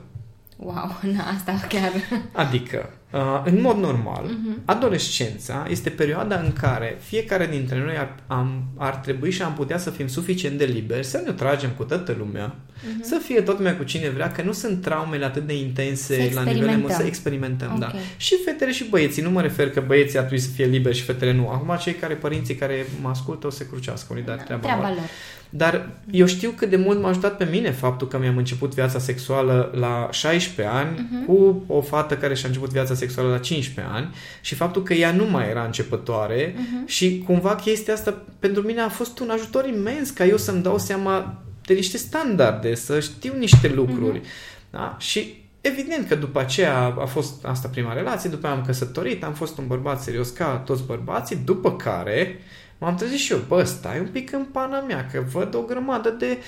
Wow, na, asta chiar... Adică, uh, în mod normal, uh-huh. adolescența este perioada în care fiecare dintre noi ar, am, ar trebui și am putea să fim suficient de liberi, să ne tragem cu toată lumea, uh-huh. să fie tot lumea cu cine vrea, că nu sunt traumele atât de intense la nivel emoțional, să experimentăm. Okay. Da. Și fetele și băieții, nu mă refer că băieții ar trebui să fie liberi și fetele nu. Acum cei care, părinții care mă ascultă, o să crucească unii, dar da, treaba, treaba lor. lor. Dar eu știu cât de mult m-a ajutat pe mine faptul că mi-am început viața sexuală la șaisprezece ani uh-huh. cu o fată care și-a început viața sexuală la cincisprezece ani și faptul că ea nu mai era începătoare uh-huh. și cumva chestia asta pentru mine a fost un ajutor imens ca eu să-mi dau seama de niște standarde, să știu niște lucruri. Uh-huh. Da? Și evident că după aceea a fost asta prima relație, după aia am căsătorit, am fost un bărbat serios ca toți bărbații, după care m-am trezit și eu, bă, stai un pic în pana mea, că văd o grămadă de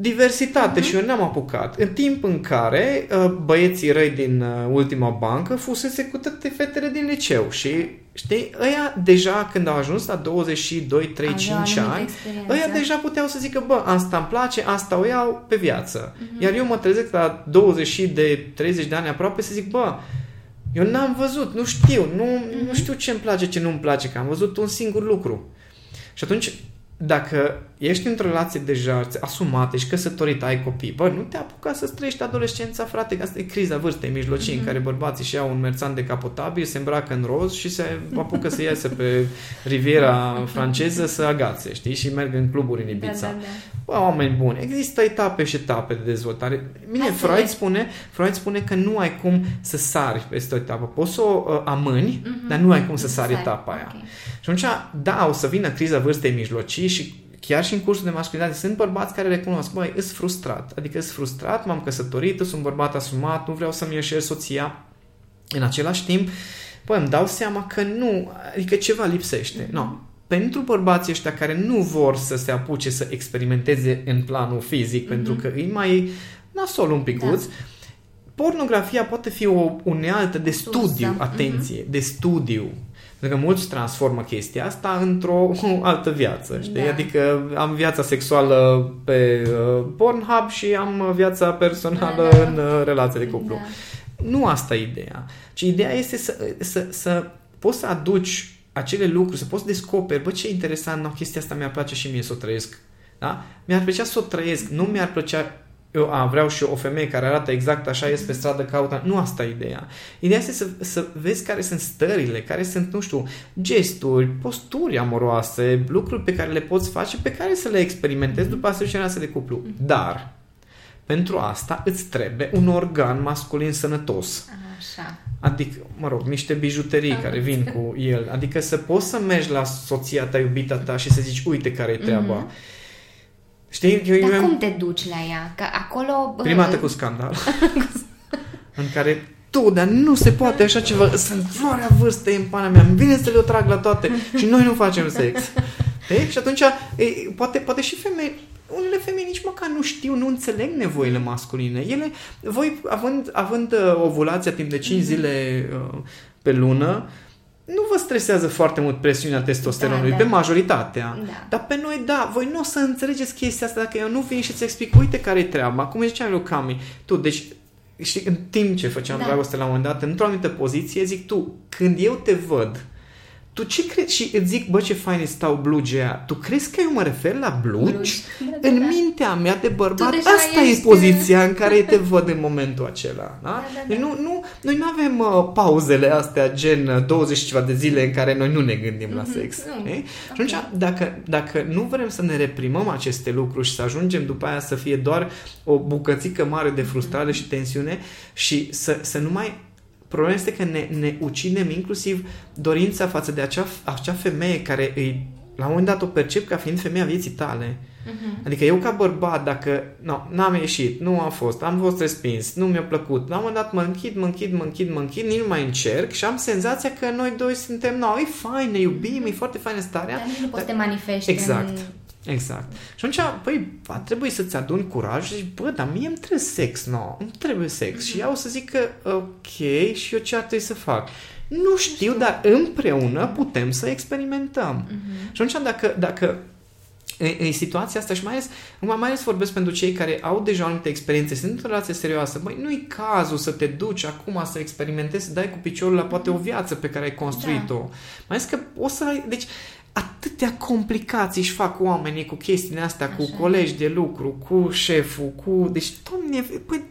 diversitate, mm-hmm. și eu n-am apucat. În timp în care băieții răi din Ultima Bancă fusese cu toate fetele din liceu și, știi, ăia deja când au ajuns la douăzeci și doi, trei, cinci ani, ăia deja puteau să zică, bă, asta îmi place, asta o iau pe viață. Mm-hmm. Iar eu mă trezesc la douăzeci de treizeci de ani aproape să zic, bă, eu n-am văzut, nu știu, nu, mm-hmm. nu știu ce îmi place, ce nu îmi place, că am văzut un singur lucru. Și atunci, dacă ești într-o relație deja asumată, ești căsătorită, ai copii, bă, nu te apuca să trăiești adolescența, frate, că asta e criza vârstei mijlocii, mm-hmm. în care bărbații își iau un merțan decapotabil, se îmbracă în roz și se apucă să iasă pe riviera franceză să agațe, știi? Și merg în cluburi în Ibiza. Da, da, da. Bă, oameni buni, există etape și etape de dezvoltare. Bine, da, Freud spune, Freud spune că nu ai cum să sari peste o etapă. Poți să o uh, amâni, mm-hmm. dar nu ai cum să sari etapa aia. Okay. Și atunci, da, o să vină criza vârstei mijlocii și chiar și în cursul de masculinitate sunt bărbați care recunosc, băi, îs frustrat. Adică îs frustrat, m-am căsătorit, sunt bărbat asumat, nu vreau să-mi ieșer soția. În același timp, băi, îmi dau seama că nu, adică ceva lipsește. Mm-hmm. No. Pentru bărbații ăștia care nu vor să se apuce să experimenteze în planul fizic, mm-hmm. pentru că îi mai nasol un picuț, da. Pornografia poate fi o unealtă de studiu, atenție, mm-hmm. de studiu. Pentru că mulți transformă chestia asta într-o altă viață, știi? Da. Adică am viața sexuală pe Pornhub și am viața personală da, da. în relație de cuplu. Da. Nu asta e ideea. Ci ideea este să, să, să poți să aduci acele lucruri, să poți descoperi, bă, ce interesant, no, chestia asta mi-ar place și mie să o trăiesc. Da? Mi-ar plăcea să o trăiesc, nu mi-ar plăcea eu, a, vreau și eu o femeie care arată exact așa, ies pe stradă, caută. Nu asta e ideea. Ideea este să, să vezi care sunt stările, care sunt, nu știu, gesturi, posturi amoroase, lucruri pe care le poți face, pe care să le experimentezi după asemenea de cuplu. Dar, pentru asta îți trebuie un organ masculin sănătos. Așa. Adică, mă rog, niște bijuterii care vin cu el. Adică să poți să mergi la soția ta, iubita ta și să zici, uite care e treaba. Mm-hmm. Știi? Eu, Dar eu, cum te duci la ea? Că acolo... Prima dată cu scandal. În care tu, dar nu se poate așa ceva. Sunt floarea vârstei în pana mea. Îmi vine să le-o trag la toate. Și noi nu facem sex. Deci, și atunci, e, poate, poate și femei... Unele femei nici măcar nu știu, nu înțeleg nevoile masculine. Ele, voi, având, având ovulația timp de cinci mm-hmm. zile pe lună, nu vă stresează foarte mult presiunea testosteronului, da, da. Pe majoritatea. Da. Dar pe noi, da, voi nu o să înțelegeți chestia asta dacă eu nu vin și îți explic, uite care-i treaba. Cum ziceam lui Cami, tu, deci, știi, în timp ce făceam da. dragoste la un moment dat, într-o anumită poziție, zic, tu, când eu te văd, tu ce crezi? Și îți zic, bă, ce fain stau blugea. Tu crezi că eu mă refer la blugi? blugi. Da, în da. mintea mea de bărbat, asta ești... e poziția în care te văd în momentul acela. Da? Da, da, da. Nu, nu, noi nu avem uh, pauzele astea gen douăzeci ceva de zile în care noi nu ne gândim mm-hmm. la sex. Mm-hmm. Okay? Și atunci, dacă, dacă nu vrem să ne reprimăm aceste lucruri și să ajungem după aia să fie doar o bucățică mare de frustrare mm-hmm. și tensiune și să, să nu mai... Problema este că ne, ne ucidem inclusiv dorința față de acea, acea femeie care îi, la un moment dat o percep ca fiind femeia vieții tale. Uh-huh. Adică eu ca bărbat, dacă no, n-am ieșit, nu am fost, am fost respins, nu mi-a plăcut, la un moment dat mă închid, mă închid, mă închid, mă închid, nici nu mai încerc și am senzația că noi doi suntem, no, e fain, ne iubim, e foarte faină starea. Dar nu poți să te manifesti. Exact. Exact. Și atunci, păi, va trebui să-ți aduni curaj și zici, bă, dar mie îmi trebuie sex, nu, îmi trebuie sex. Mm-hmm. Și ea o să zică, ok, și eu ce ar trebui să fac? Nu știu, știu. Dar împreună putem să experimentăm. Mm-hmm. Și atunci, dacă, dacă e, e situația asta și mai ales, mai ales vorbesc pentru cei care au deja anumite experiențe, sunt într-o relație serioasă, băi, nu-i cazul să te duci acum să experimentezi, să dai cu piciorul la poate o viață pe care ai construit-o. Da. Mai ales că o să ai, deci, atâtea complicații își fac oamenii cu chestiile astea, cu așa. Colegi de lucru, cu șeful, cu... Deci, doamne, păi,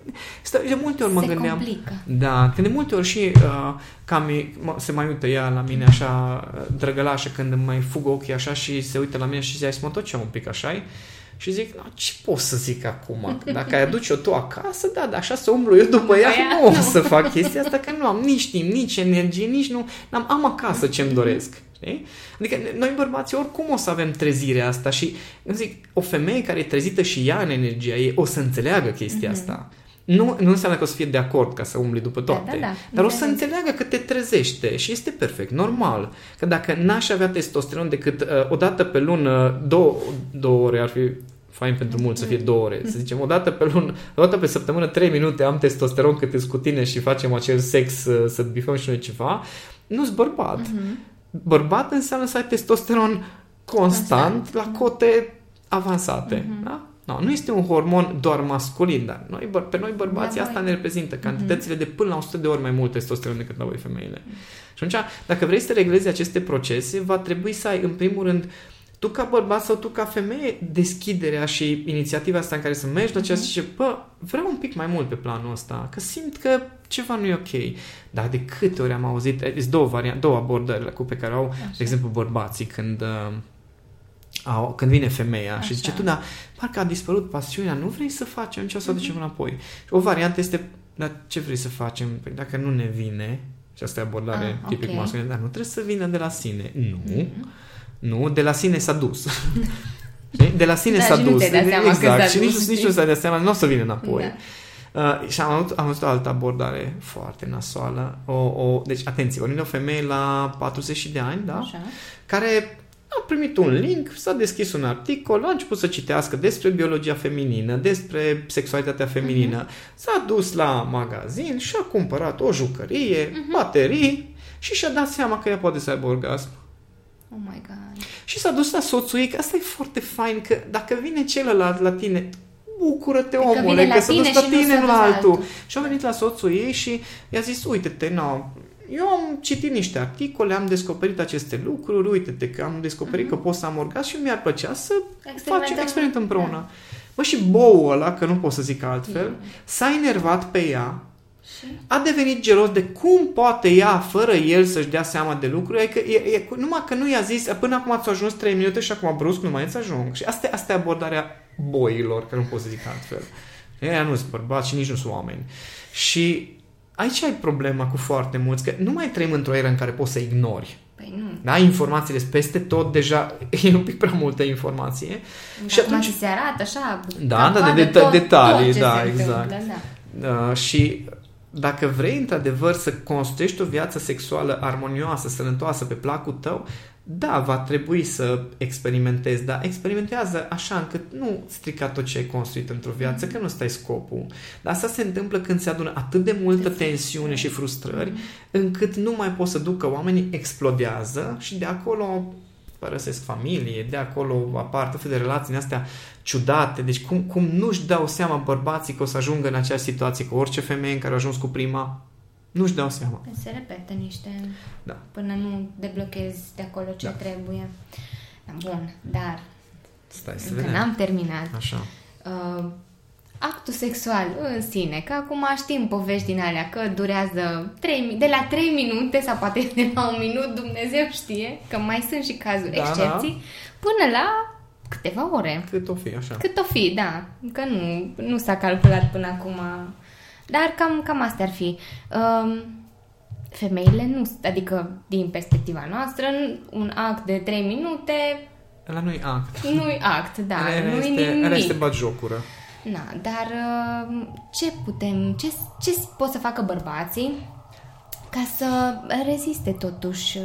de multe ori mă se gândeam... Complică. Da, că de multe ori și uh, Cami se mai uită ea la mine așa drăgălașă când îmi mai fugă ochii așa și se uită la mine și zice, să mă tot ce un pic așa-i? Și zic, ce pot să zic acum? Dacă ai aduce-o tu acasă, da, dar așa să umblu eu după ea, nu o să fac chestia asta, că nu am nici timp, nici energie, nici nu... N-am, am acasă ce-mi doresc. Știi? Adică noi bărbații oricum o să avem trezirea asta și îmi zic, o femeie care e trezită și ea în energia ei o să înțeleagă chestia mm-hmm. asta. Nu, nu înseamnă că o să fie de acord ca să umbli după toate, da, da, da. Dar o să înțeleagă că te trezește și este perfect, normal. Că dacă n-aș avea testosteron decât uh, o dată pe lună, două, două ore ar fi fain pentru mulți să fie două ore. Să zicem, o dată pe lună, o dată pe săptămână, trei minute am testosteron cât ești cu tine și facem acel sex să, să bifăm și noi ceva. Nu-s bărbat. Uh-huh. Bărbat înseamnă să ai testosteron constant, constant. La cote avansate. Uh-huh. Da? No, nu este un hormon doar masculin, dar noi, pe noi bărbații da, asta ne reprezintă cantitățile uh-huh. de până la o sută de ori mai mult testosteron decât la voi femeile. Uh-huh. Și atunci, dacă vrei să reglezi aceste procese, va trebui să ai, în primul rând, tu ca bărbat sau tu ca femeie, deschiderea și inițiativa asta în care să mergi la ceea ce zice, bă, vreau un pic mai mult pe planul ăsta, că simt că ceva nu e ok. Dar de câte ori am auzit, sunt două variante, două abordări pe care au, așa. De exemplu, bărbații când, uh, au, când vine femeia așa. Și zice, tu, da, parcă a dispărut pasiunea, nu vrei să facem ce o să o ducem înapoi. O variantă este, dar ce vrei să facem? Păi dacă nu ne vine, și asta e abordare ah, tipic okay. masculină, dar nu trebuie să vină de la sine. Nu. Mm-hmm. Nu, de la sine s-a dus. De la sine da, s-a dus. Exact. Și nici nu știu să dea seama, nu o să vină înapoi. Da. Uh, și am avut, am avut o altă abordare foarte nasoală. O, o, deci, atenție, o femeie la patruzeci de ani, da? Așa. Care a primit un link, s-a deschis un articol, a început să citească despre biologia feminină, despre sexualitatea feminină. Uh-huh. S-a dus la magazin și a cumpărat o jucărie, uh-huh. baterii și și-a dat seama că ea poate să aibă orgasm. Oh my God. Și s-a dus la soțul ei, că asta e foarte fain, că dacă vine celălalt la tine, bucură-te, că omule, că s-a dus la tine, nu la altul. Și a venit la soțul ei și i-a zis, uite-te, no, eu am citit niște articole, am descoperit aceste lucruri, uite-te că am descoperit mm-hmm. că pot să am orgasm și mi-ar plăcea să facem experiment împreună. Da. Bă, și boul ăla, că nu pot să zic altfel, mm. s-a enervat pe ea, a devenit gelos de cum poate ea, fără el, să-și dea seama de lucruri. Adică e, e, numai că nu i-a zis, până acum ți-a ajuns trei minute și acum brusc nu mai îți ajung. Și asta, asta e abordarea boilor, că nu pot să zic altfel. Ei nu sunt bărbați și nici nu sunt oameni. Și aici ai problema cu foarte mulți, că nu mai trăim într-o eră în care poți să ignori. Păi nu. Da? Informațiile sunt peste tot, deja e un pic prea multă informație. Dar și atunci se arată așa. Da, da, de deta- tot, detalii, tot da, exact. Întâmplă, da. Da, și dacă vrei, într-adevăr, să construiești o viață sexuală armonioasă, sănătoasă, pe placul tău, da, va trebui să experimentezi, dar experimentează așa încât nu strica tot ce ai construit într-o viață, mm-hmm. că nu stai scopul. Dar asta se întâmplă când se adună atât de multă tensiune și frustrări, mm-hmm. încât nu mai poți să ducă, oamenii explodează și de acolo părăsesc familie, de acolo apar tot fel de relații astea ciudate. Deci cum, cum nu-și dau seama bărbații că o să ajungă în aceeași situație cu orice femeie în care a ajuns cu prima, nu-și dau seama. Se repete niște da. Până nu deblochezi de acolo ce da. Trebuie. Bun, dar stai să vedem. N-am terminat. Așa. Uh, actul sexual în sine, că acum știm povești din alea, că durează trei, de la trei minute sau poate de la un minut, Dumnezeu știe, că mai sunt și cazuri, da, excepții, da. Până la câteva ore. Cât o fi, așa. Cât o fi, da, că nu, nu s-a calculat până acum, dar cam, cam astea ar fi. Femeile nu, adică din perspectiva noastră, un act de trei minute... Ăla nu-i act. Nu-i act, da, nu-i nimic. Ăla este batjocură. Na, dar ce putem, ce, ce pot să facă bărbații ca să reziste totuși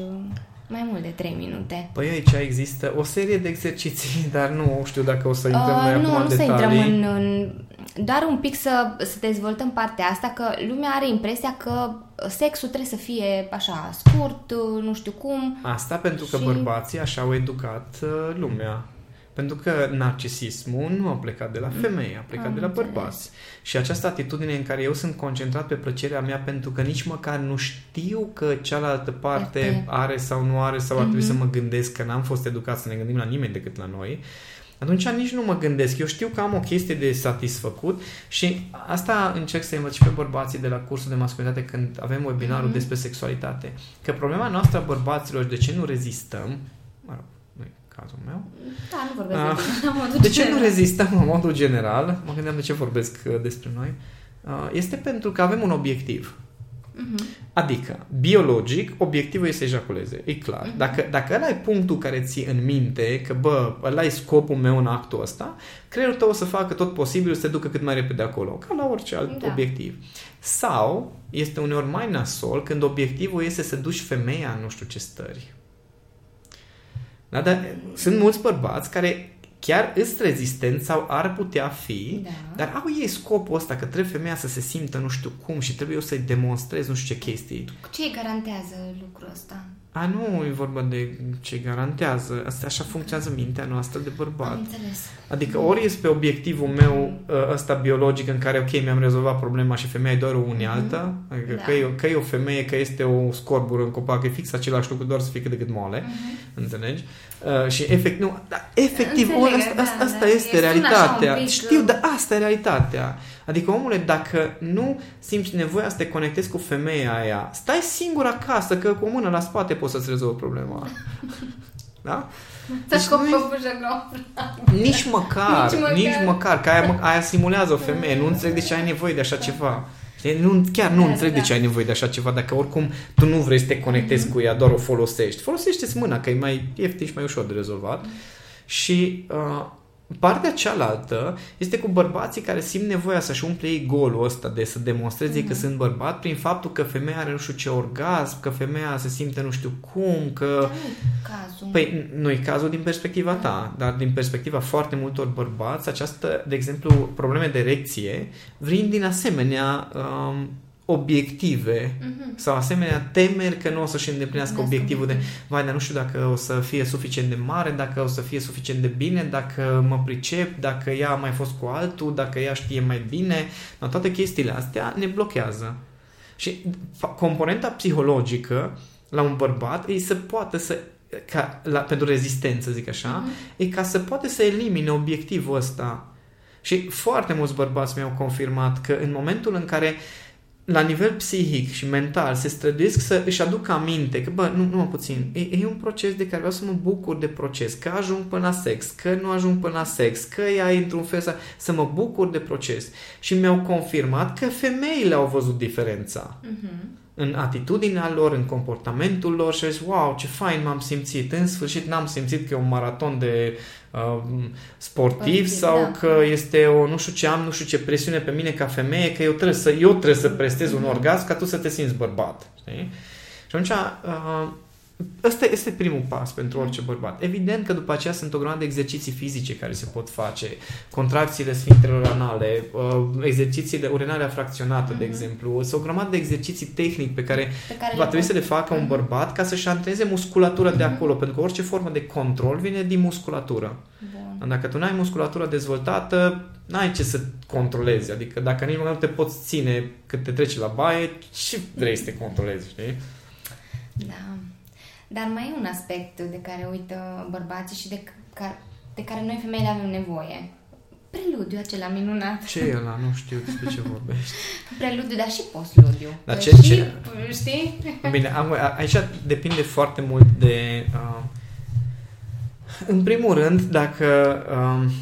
mai mult de trei minute? Păi aici există o serie de exerciții, dar nu știu dacă o să intrăm uh, mai nu, acum nu în detalii. Nu, nu să intrăm în, în... Doar un pic să, să dezvoltăm partea asta, că lumea are impresia că sexul trebuie să fie așa scurt, nu știu cum. Asta pentru că și... bărbații așa au educat lumea. Pentru că narcisismul nu a plecat de la femeie, a plecat am de la bărbați. Și această atitudine în care eu sunt concentrat pe plăcerea mea pentru că nici măcar nu știu că cealaltă parte Arte. Are sau nu are sau ar trebui mm-hmm. să mă gândesc, că n-am fost educat să ne gândim la nimeni decât la noi, atunci nici nu mă gândesc. Eu știu că am o chestie de satisfăcut și asta încerc să învăț și pe bărbații de la cursul de masculinitate când avem webinarul mm-hmm. despre sexualitate. Că problema noastră a bărbaților și de ce nu rezistăm, mă rog, cazul meu. Da, nu vorbesc uh, de, la modul de ce general. Nu rezistăm în modul general? Mă gândeam de ce vorbesc despre noi. Uh, este pentru că avem un obiectiv. Uh-huh. Adică, biologic, obiectivul este să ejaculeze. E clar. Uh-huh. Dacă, dacă ăla e punctul care ții în minte, că bă, ăla e scopul meu în actul ăsta, creierul tău o să facă tot posibilul să te ducă cât mai repede acolo, ca la orice alt da. Obiectiv. Sau, este uneori mai nasol când obiectivul este să duci femeia în nu știu ce stări. Da, dar sunt mulți bărbați care chiar îs rezistenți sau ar putea fi, da. Dar au ei scopul ăsta că trebuie femeia să se simtă nu știu cum și trebuie eu să-i demonstrez nu știu ce chestii. Ce îi garantează lucrul ăsta? A, nu e vorba de ce garantează. Asta așa funcționează mintea noastră de bărbat. Adică ori ești pe obiectivul meu ăsta biologic în care, ok, mi-am rezolvat problema și femeia e doar o unealtă, mm-hmm. adică da. că, e, că e o femeie, că este o scorbură în copac, e fix același lucru, doar să fie cât de cât moale. Mm-hmm. Înțelegi? Uh, și efect, nu, da, efectiv, Înțeleg, asta, da, asta da, este realitatea. Pic, Știu, dar asta e realitatea. Adică, omule, dacă nu simți nevoia să te conectezi cu femeia aia, stai singur acasă, că cu o mână la spate poți să-ți rezolvi problema. Da? Deci nu-i... Nici măcar, nici măcar, nici măcar, că aia, aia simulează o femeie, nu înțeleg de ce ai nevoie de așa ceva. Nu, chiar nu da, înțeleg da. de ce ai nevoie de așa ceva, dacă oricum tu nu vrei să te conectezi mm-hmm. cu ea, doar o folosești. Folosește-ți mâna, că e mai ieftin și mai ușor de rezolvat. Mm-hmm. Și... Uh, partea cealaltă este cu bărbații care simt nevoia să-și umple ei golul ăsta de să demonstreze mm-hmm. că sunt bărbat prin faptul că femeia are nu știu ce orgasm, că femeia se simte nu știu cum, că... Cazul. Păi nu e cazul din perspectiva ta, mm-hmm. dar din perspectiva foarte multor bărbați, această, de exemplu, probleme de erecție vin din asemenea... Um, obiective mm-hmm. sau asemenea temeri că nu o să-și îndeplinească mm-hmm. obiectivul de, vai, dar nu știu dacă o să fie suficient de mare, dacă o să fie suficient de bine, dacă mă pricep, dacă ea a mai fost cu altul, dacă ea știe mai bine, dar toate chestiile astea ne blochează. Și componenta psihologică la un bărbat e să poată să ca, la, pentru rezistență, zic așa, mm-hmm. e ca să poate să elimine obiectivul ăsta. Și foarte mulți bărbați mi-au confirmat că în momentul în care la nivel psihic și mental se străduiesc să își aducă aminte că, bă, nu, numai puțin, e, e un proces de care vreau să mă bucur de proces, că ajung până la sex, că nu ajung până la sex, că ea e într-un fel să, să mă bucur de proces. Și mi-au confirmat că femeile au văzut diferența uh-huh. în atitudinea lor, în comportamentul lor și au zis, wow, ce fain m-am simțit, în sfârșit n-am simțit că e un maraton de uh, sportiv Politic, sau da. că este o nu știu ce am, nu știu ce presiune pe mine ca femeie, că eu trebuie să, eu trebuie să prestez un orgasm ca tu să te simți bărbat. Știi? Și atunci uh, ăsta este primul pas pentru orice bărbat. Evident că după aceea sunt o grămadă de exerciții fizice care se pot face, contracțiile sfintelor anale, exercițiile urinarea fracționată, mm-hmm. de exemplu, sunt o grămadă de exerciții tehnic pe care, pe care va trebui să le facă un bărbat ca să-și antreneze musculatura mm-hmm. de acolo, pentru că orice formă de control vine din musculatură. Da. Dacă tu n-ai musculatura dezvoltată, n-ai ce să controlezi, adică dacă nici măcar nu te poți ține cât te treci la baie, ce vrei să te controlezi, știi? Da. Dar mai e un aspect de care uită bărbații și de care, de care noi femeile avem nevoie. Preludiu acela minunat. Ce e ăla? Nu știu despre ce vorbești. Preludiu, dar și postludiu. Dar ce, și, ce? Știi? Bine, am, aici depinde foarte mult de... Uh, în primul rând, dacă... Uh,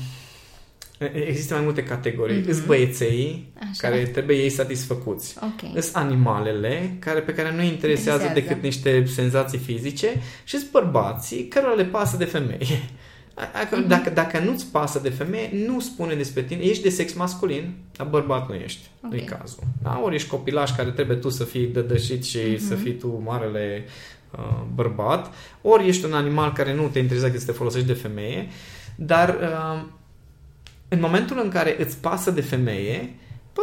există mai multe categorii. Mm-hmm. Îs băieței Așa. care trebuie ei satisfăcuți. Okay. Îs animalele care, pe care nu interesează decât niște senzații fizice și îs bărbații care le pasă de femeie. Dacă, mm-hmm. dacă, dacă nu-ți pasă de femeie, nu spune despre tine. Ești de sex masculin, dar bărbat nu ești. Okay. Nu-i cazul. Da? Ori ești copilaș care trebuie tu să fii dădășit și mm-hmm. să fii tu marele uh, bărbat. Ori ești un animal care nu te interesează să te folosești de femeie. Dar... Uh, în momentul în care îți pasă de femeie, bă,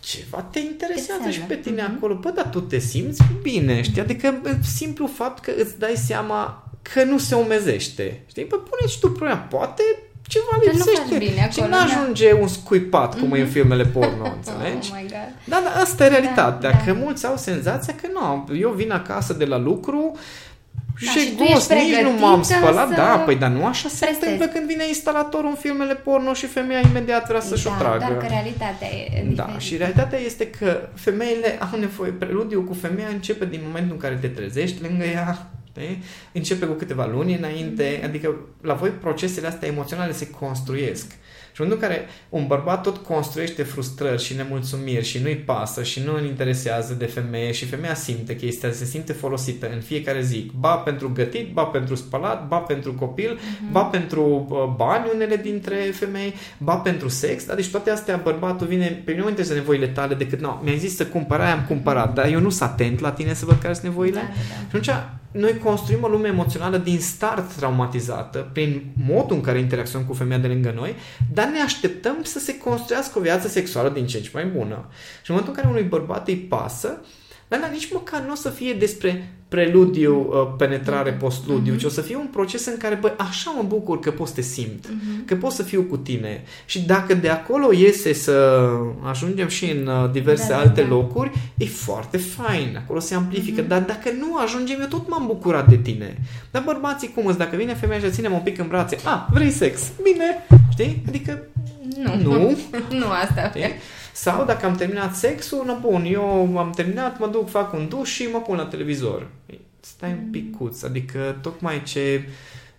ceva te interesează și pe tine acolo. Bă, dar tu te simți bine, știi? Adică simplu fapt că îți dai seama că nu se umezește. Știi? Bă, pune-ți tu problema. Poate ceva lipsește. Și nu ajunge un scuipat, cum mm-hmm. e în filmele porno, înțelegi? Oh my God. Da, dar asta e realitatea. Da, da. Că mulți au senzația că nu, eu vin acasă de la lucru, Da, și gos, nici nu m-am spălat, să... da, păi, dar nu așa se întâmplă când vine instalatorul în filmele porno și femeia imediat vrea să-și da, o tragă. Dar că realitatea e diferită. Da, și realitatea este că femeile au nevoie, preludiul cu femeia începe din momentul în care te trezești lângă ea, de? Începe cu câteva luni înainte, adică la voi procesele astea emoționale se construiesc. Și în momentul în care un bărbat tot construiește frustrări și nemulțumiri și nu-i pasă și nu îl interesează de femeie și femeia simte că este, se simte folosită în fiecare zi, ba pentru gătit, ba pentru spălat, ba pentru copil, mm-hmm. ba pentru bani unele dintre femei, ba pentru sex, adică toate astea bărbatul vine, pe mine nu interesează nevoile tale decât, nu, mi-ai zis să cumpăr, am cumpărat, dar eu nu sunt atent la tine să văd care sunt nevoile. Da, da. Și atunci noi construim o lume emoțională din start traumatizată, prin modul în care interacționăm cu femeia de lângă noi, dar ne așteptăm să se construiască o viață sexuală din ce în ce mai bună. Și în momentul în care unui bărbat îi pasă, dar da, nici măcar nu o să fie despre preludiu, penetrare, postludiu, mm-hmm. ci o să fie un proces în care, băi, așa mă bucur că pot să te simt, mm-hmm. că pot să fiu cu tine. Și dacă de acolo iese să ajungem și în diverse da, alte da. locuri, e foarte fain, acolo se amplifică. Mm-hmm. Dar dacă nu ajungem, eu tot m-am bucurat de tine. Dar bărbații, cum îți? Dacă vine femeia și ținem un pic în brațe, a, vrei sex? Bine, știi? Adică, nu. Nu, nu asta. Știi? Sau dacă am terminat sexul, nu bun, eu am terminat, mă duc, fac un duș și mă pun la televizor. Stai mm. un picuț, adică tocmai ce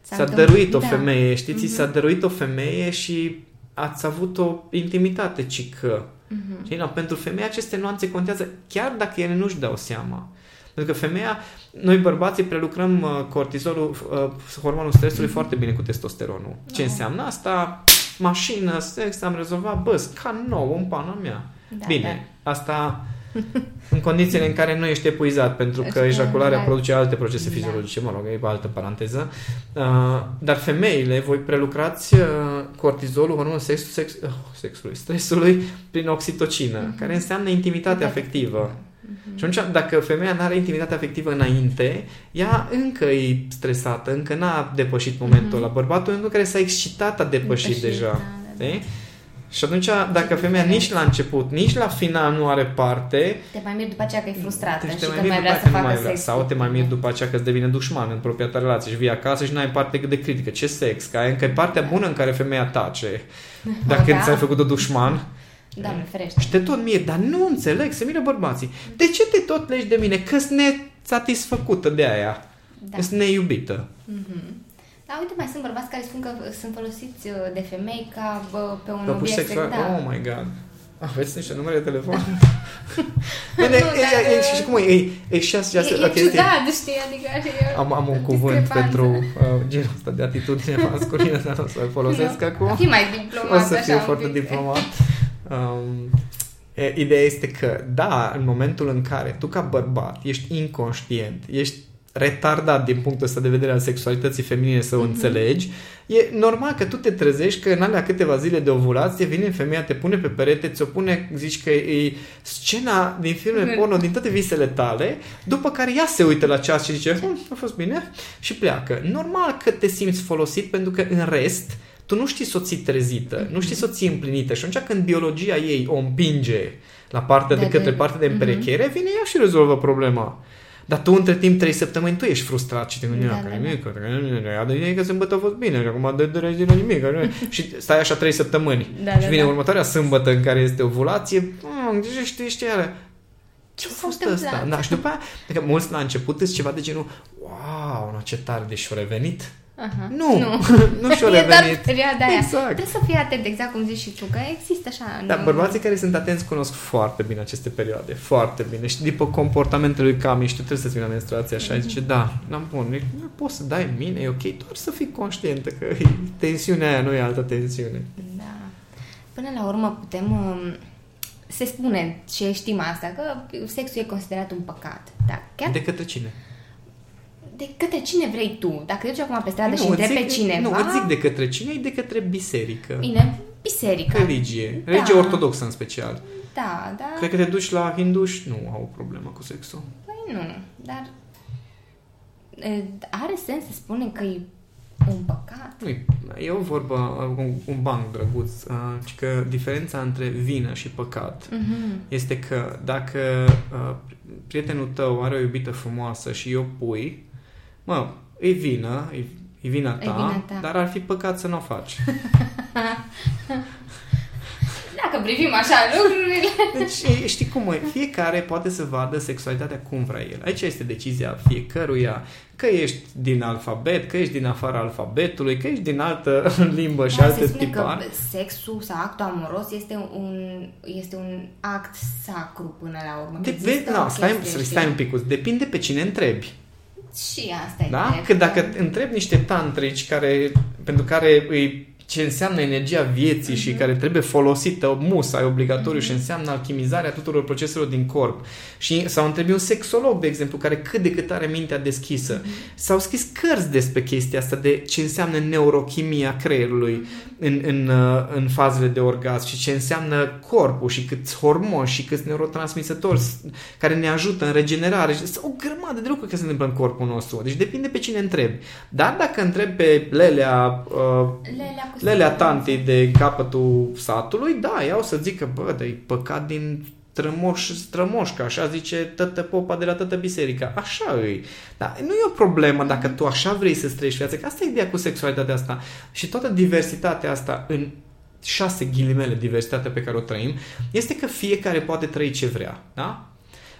s-a, s-a dăruit da. o femeie, știți, mm-hmm. s-a dăruit o femeie și ați avut o intimitate cică. Mm-hmm. Știi? No, pentru femeie aceste nuanțe contează chiar dacă ele nu-și dau seama. Pentru că femeia, noi bărbații prelucrăm cortizolul, hormonul stresului mm-hmm. foarte bine cu testosteronul. Ce no. înseamnă asta? Mașină, sex, am rezolvat, bă, ca nouă în pana mea. Da, Bine, da. asta în condițiile în care nu ești epuizat, pentru că ejacularea da. produce alte procese da. fiziologice, mă rog, e altă paranteză. Uh, dar femeile, voi prelucrați uh, cortizolul, hormonul sex, sex, uh, sexului, stresului, prin oxitocină, uh-huh. care înseamnă intimitate afectivă. Uh-huh. Și atunci, dacă femeia nu are intimitate afectivă înainte, ea încă e stresată, încă n-a depășit momentul ăla. Uh-huh. Bărbatul nu care s-a excitat, a depășit, depășit deja. Da, da, da. Și atunci, dacă femeia nici la început, nici la final nu are parte... Te mai miri după aceea că e frustrată și că nu mai vrea să facă sex. Sau te mai miri după aceea că îți devine dușman în propria ta relație și vii acasă și nu ai parte de critică. Ce sex? Că ai încă partea bună în care femeia tace. Dacă da. ți-ai făcut o dușman... Da, mă ferește. Și te tot miri, dar nu înțeleg, se miră bărbații. De ce te tot legi de mine? Că-s nesatisfăcută de aia. Da. Că-s neiubită. Mhm. Da, uite, mai sunt bărbați care spun că sunt folosiți de femei ca bă, pe un obiect sexual. Da. Oh my God! Aveți niște numere de telefon? Bine, nu, e, e, e, și cum e? E, e, șase, șase, e, e ciudat, știi? Adică e am, am un cuvânt discrepanță. pentru uh, genul ăsta de atitudine masculină, dar o să-l folosesc nu. acum. O să fiu mai diplomat. O să fiu foarte diplomat. Um, e, ideea este că, da, în momentul în care tu ca bărbat ești inconștient, ești retardat din punctul ăsta de vedere al sexualității feminine să o mm-hmm. înțelegi, e normal că tu te trezești că în alea câteva zile de ovulație vine femeia, te pune pe perete, ți-o pune, zici că e scena din filmele porno, din toate visele tale, după care ea se uită la ceas și zice hm, a fost bine și pleacă. Normal că te simți folosit, pentru că în rest tu nu știi să o ții trezită, nu știi să o ții împlinită și atunci când biologia ei o împinge la partea de, de către de... partea de împerechere, mm-hmm. vine ea și rezolvă problema. Dar tu, între timp, trei săptămâni, tu ești frustrat și te gândești da, că nimic, că nimic, că sâmbătă a fost bine și acum de trei zile nimic. Și stai așa trei săptămâni. Da, și vine da, următoarea da. sâmbătă în care este ovulație, știi, știi, iară. Ce a fost ăsta? Da, și după aia, că mulți la început sunt ceva de genul, wow, ce tare, deci și-a revenit. Aha. Nu, nu, nu și-o revenit. Exact. Trebuie să fii atent, exact cum zici și tu, că există așa. Dar nu... bărbații care sunt atenți cunosc foarte bine aceste perioade, foarte bine. Și după comportamentul lui Cami, știu, trebuie să-ți vină menstruația așa, mm-hmm. zice, da, n-am bun, nu poți să dai mine, e ok, doar să fii conștientă că tensiunea aia nu e altă tensiune. Da. Până la urmă putem... Se spune, și știm asta, că sexul e considerat un păcat. Da, chiar? De către cine? De către cine vrei tu? Dacă duci acum pe stradă și întrebi pe cineva... Nu, îți zic de către cine, e de către biserică. Bine, biserică. Religie. Da. Religie ortodoxă în special. Da, da. Cred că te duci la hinduși, nu au o problemă cu sexul. Păi nu, dar... Are sens să spunem că e un păcat? E o vorbă, un banc drăguț, că diferența între vină și păcat mm-hmm. este că dacă prietenul tău are o iubită frumoasă și o pui, mă, e vină, e, e vina ta, vina ta, dar ar fi păcat să nu o faci. Dacă privim așa lucrurile... Deci, știi cum e? Fiecare poate să vadă sexualitatea cum vrea el. Aici este decizia fiecăruia. Că ești din alfabet, că ești din afara alfabetului, că ești din altă limbă și da, alte tipar. Se spune că sexul sau actul amoros este un, este un act sacru până la urmă. Depinde, da, stai, stai un pic. Depinde pe cine întrebi. Și asta e. Da? Că dacă întrebi niște tantrici care, pentru care îi ce înseamnă energia vieții și care trebuie folosită, musai, obligatoriu, și înseamnă alchimizarea tuturor proceselor din corp. Și s-au întrebat un sexolog, de exemplu, care cât de cât are mintea deschisă. S-au scris cărți despre chestia asta, de ce înseamnă neurochimia creierului în, în, în fazele de orgasm și ce înseamnă corpul și câți hormoni și câți neurotransmisători care ne ajută în regenerare. O grămadă de lucruri care se întâmplă în corpul nostru. Deci depinde pe cine întrebi. Dar dacă întrebi pe Lelea... Uh, Lelea Lelea tantei de capătul satului, da, ea o să zică, bă, dă-i păcat din strămoș, strămoșca, așa zice tătă popa de la tătă biserica. Așa îi. Dar nu e o problemă dacă tu așa vrei să-ți trăiești viața, că asta e ideea cu sexualitatea asta. Și toată diversitatea asta, în șase ghilimele diversitatea pe care o trăim, este că fiecare poate trăi ce vrea, da?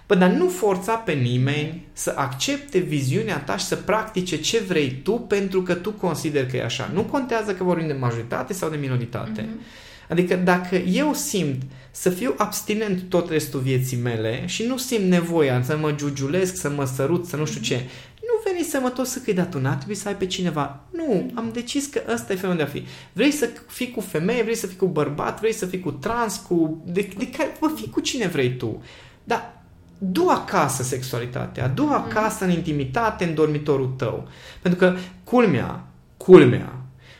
Bă, dar nu forța pe nimeni să accepte viziunea ta și să practice ce vrei tu pentru că tu consideri că e așa. Nu contează că vorbim de majoritate sau de minoritate. Mm-hmm. Adică dacă eu simt să fiu abstinent tot restul vieții mele și nu simt nevoia să mă giugiulesc, să mă sărut, să nu știu ce, nu veni să mă tot să căi, dar tu n-ar trebui să ai pe cineva. Nu, am decis că ăsta e felul de a fi. Vrei să fii cu femeie, vrei să fii cu bărbat, vrei să fii cu trans, cu... De, de care... Bă, fii cu cine vrei tu. Dar du acasă sexualitatea, du acasă în intimitate, în dormitorul tău. Pentru că, culmea, culmea,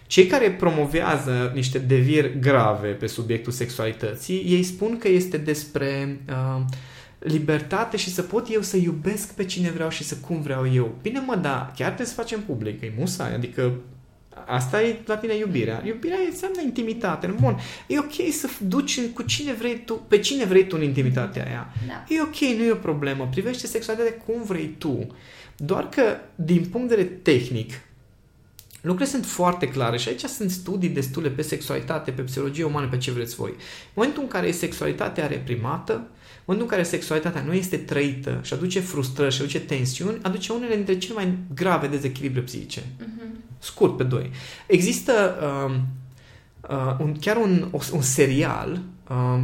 cei care promovează niște deviri grave pe subiectul sexualității, ei spun că este despre uh, libertate și să pot eu să iubesc pe cine vreau și să cum vreau eu. Bine mă, da, chiar trebuie să facem public, e musai, adică asta e la tine iubirea. Iubirea înseamnă intimitate. Bun. E ok să duci cu cine vrei tu, pe cine vrei tu în intimitatea aia. Da. E ok, nu e o problemă. Privește sexualitatea cum vrei tu. Doar că, din punct de vedere tehnic, lucrurile sunt foarte clare și aici sunt studii destule pe sexualitate, pe psihologie umană, pe ce vreți voi. În momentul în care e sexualitatea reprimată, în momentul în care sexualitatea nu este trăită și aduce frustrări și aduce tensiuni, aduce unele dintre cele mai grave dezechilibre psihice. Uh-huh. Scurt pe doi. Există uh, uh, un, chiar un, un serial uh,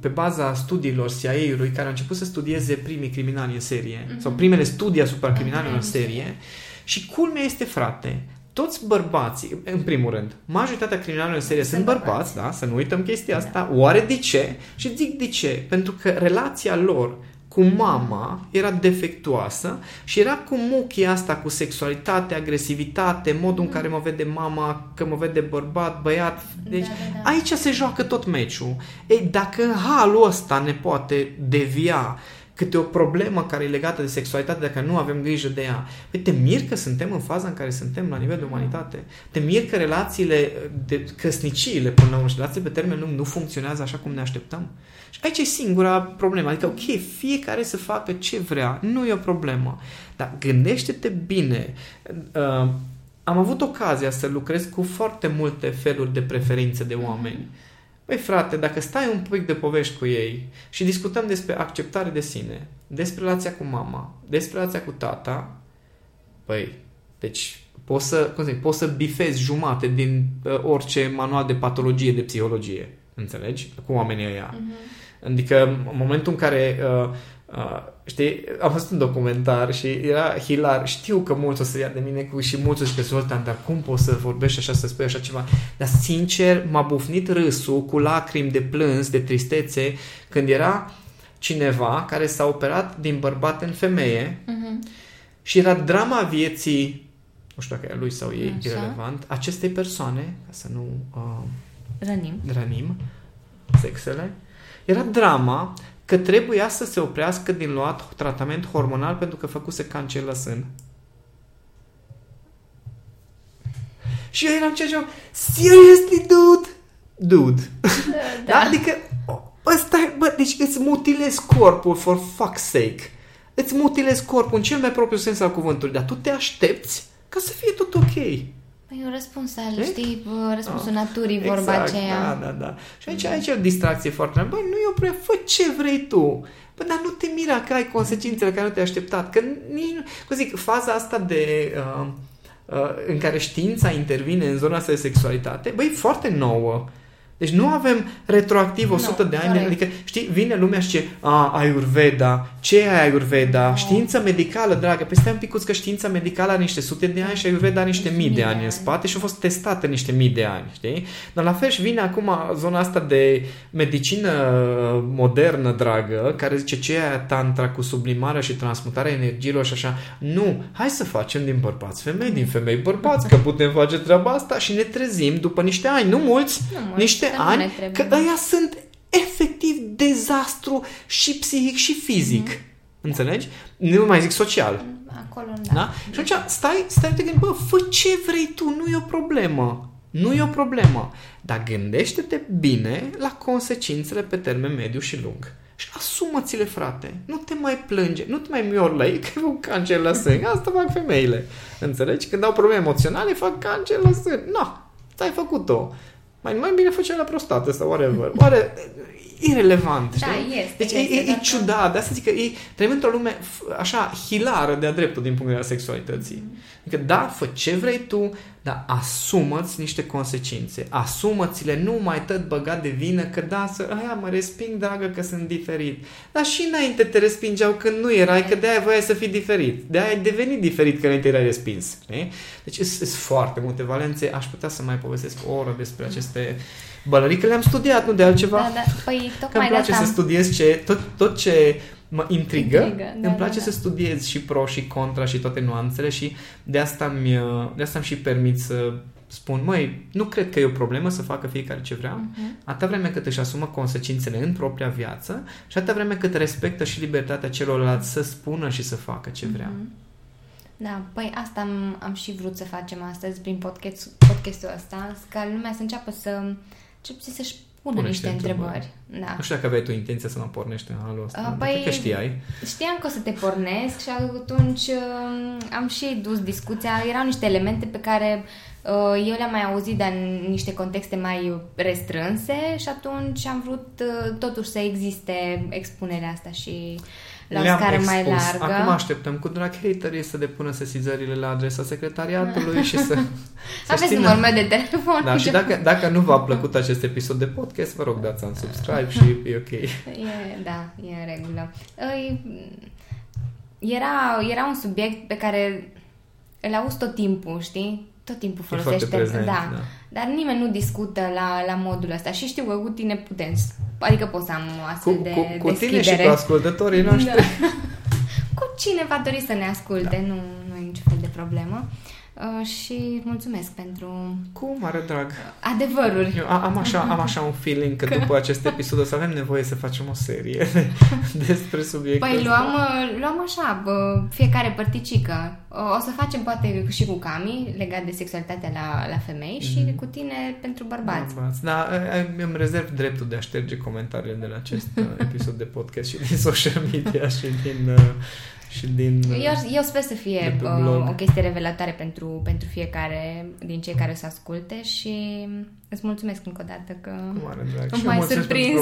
pe baza studiilor C I A-ului care a început să studieze primii criminali în serie, uh-huh, sau primele studii asupra criminalilor, uh-huh, în serie. Și culmea este, frate, toți bărbații, în primul rând, majoritatea criminalilor în serie sunt bărbați, da? Să nu uităm chestia asta. Oare de ce? Și zic de ce? Pentru că relația lor cu mama era defectuoasă și era cu muchia asta, cu sexualitate, agresivitate, modul în care mă vede mama, că mă vede bărbat, băiat. Deci, da, da, da. Aici se joacă tot meciul. Ei, dacă în halul ăsta ne poate devia câte o problemă care e legată de sexualitate, dacă nu avem grijă de ea. Păi te miri că suntem în faza în care suntem la nivel de umanitate. Te miri că relațiile, de, căsniciile până la urmă și relațiile pe termen lung nu funcționează așa cum ne așteptăm. Și aici e singura problemă. Adică, ok, fiecare să facă ce vrea, nu e o problemă. Dar gândește-te bine. Uh, am avut ocazia să lucrez cu foarte multe feluri de preferințe de oameni. Păi frate, dacă stai un pic de povești cu ei și discutăm despre acceptare de sine, despre relația cu mama, despre relația cu tata, păi, deci poți să, cum zic, poți să bifezi jumate din uh, orice manual de patologie, de psihologie, înțelegi? Cu oamenii ăia. Uh-huh. Adică în momentul în care... Uh, Uh, știi, am văzut un documentar și era hilar, știu că mulți o să ia de mine cu, și mulți o să zică, dar cum poți să vorbești așa, să spui așa ceva, dar sincer m-a bufnit râsul cu lacrimi de plâns, de tristețe, când era cineva care s-a operat din bărbat în femeie, uh-huh, și era drama vieții, nu știu dacă e lui sau ei, așa, irelevant, acestei persoane, ca să nu uh, rănim. rănim sexele, era drama că trebuia să se oprească din luat tratament hormonal pentru că făcuse cancer la sân. Și eu eram ceva, seriously, dude? Dude. Da. Adică, bă, stai, bă, deci îți mutilezi corpul, for fuck's sake. Îți mutilezi corpul în cel mai propriu sens al cuvântului, dar tu te aștepți ca să fie tot ok. E un răspuns al, știi, răspunsul oh, naturii, vorba exact, aceea. Da, da, da. Și aici, aici e o distracție foarte mare. Băi, nu e o prea, fă ce vrei tu. Bă, dar nu te mira că ai consecințele care nu te-ai așteptat. Că nici nu... Cum zic, faza asta de... Uh, uh, în care știința intervine în zona asta de sexualitate, băi, e foarte nouă. Deci nu avem retroactiv o sută no, de ani. Adică, știi, vine lumea și ce Ayurveda, ce e Ayurveda? No. Știința medicală, dragă. Păi stai un picuț că știința medicală are niște sute de ani și Ayurveda are niște mii de ani în spate și a fost testată niște mii de ani, știi? Dar la fel și vine acum zona asta de medicină modernă, dragă, care zice ce e tantra cu sublimarea și transmutarea energiilor și așa. Nu, hai să facem din bărbați femei, din femei bărbați, că putem face treaba asta și ne trezim după niște ani, nu mulți, nu mulți. niște ani, că ăia sunt efectiv dezastru și psihic și fizic. Mm-hmm. Înțelegi? Nu mai zic social. Acolo, da. da? Și atunci stai, stai te gândi, bă, fă ce vrei tu, nu e o problemă. Nu e o problemă. Dar gândește-te bine la consecințele pe termen mediu și lung. Și asumă-ți-le, frate. Nu te mai plânge, nu te mai miorlăi că e un cancer la sân. Asta fac femeile. Înțelegi? Când au probleme emoționale, fac cancer la sân. Nu, ți-ai făcut-o. Mai, mai bine făcea la prostată sau whatever. Oare, irelevant. Da, știi? Este. Deci este, e, e, e ciudat. De asta zic că e, trăim într-o lume așa hilară de-a dreptul din punct de vedere a sexualității. Adică da, fă ce vrei tu, dar asumă-ți niște consecințe. Asumă-ți-le, nu mai tăt băgat de vină că da, să, aia mă resping, dragă, că sunt diferit. Dar și înainte te respingeau când nu erai, că de-aia voiai să fii diferit. De-aia ai devenit diferit că înainte erai respins. Ne? Deci sunt foarte multe valențe. Aș putea să mai povestesc o oră despre aceste bălării, că le-am studiat, nu de altceva. Da, da. Păi, că îmi place să studiez ce, tot, tot ce mă intrigă, intrigă îmi da, place da, da. să studiez și pro și contra și toate nuanțele și de asta îmi, de asta îmi și permit să spun, măi, nu cred că e o problemă să facă fiecare ce vrea, uh-huh. atâta vreme cât își asumă consecințele în propria viață și atâta vreme cât respectă și libertatea celorlalți să spună și să facă ce vrea. Uh-huh. Da, păi asta am, am și vrut să facem astăzi prin podcast, podcastul ăsta, ca lumea să înceapă să începe să-și pună niște, niște întrebări. întrebări. Da. Nu știu dacă aveai tu intenția să mă pornești în halul ăsta, păi, cred că știai. Știam că o să te pornesc și atunci am și dus discuția. Erau niște elemente pe care eu le-am mai auzit, dar în niște contexte mai restrânse și atunci am vrut totuși să existe expunerea asta și... la le-am scară expus. Mai largă. Acum așteptăm cu drag haterii să depună sesizările la adresa secretariatului și să... să aveți numărul meu de telefon. Da, și dacă, dacă nu v-a plăcut acest episod de podcast, vă rog, dați un subscribe și e ok. E, da, e în regulă. Era, era un subiect pe care îl auzi tot timpul, știi? Tot timpul folosește. Prezent, da. da. Dar nimeni nu discută la, la modul ăsta. Și știu că cu tine putem. Adică poți să am o astfel cu, de deschidere. Cu, cu tine deschidere. Și cu ascultătorii noștri. Da. Cu cine va dori să ne asculte. Da. Nu, nu e niciun fel de problemă. Uh, și mulțumesc pentru... Cu mare drag. Adevăruri. Eu am așa, am așa un feeling că, că după acest episod o să avem nevoie să facem o serie despre subiectul ăsta. Păi luam, luam așa, bă, fiecare părticică. O să facem poate și cu Cami legat de sexualitatea la, la femei și mm. cu tine pentru bărbați. bărbați. Da, îmi rezerv dreptul de a șterge comentariile de la acest episod de podcast și din social media și din... Și din, eu, eu sper să fie uh, o chestie revelatoare pentru, pentru fiecare din cei care o să asculte și îți mulțumesc încă o dată că îmi mai surprins.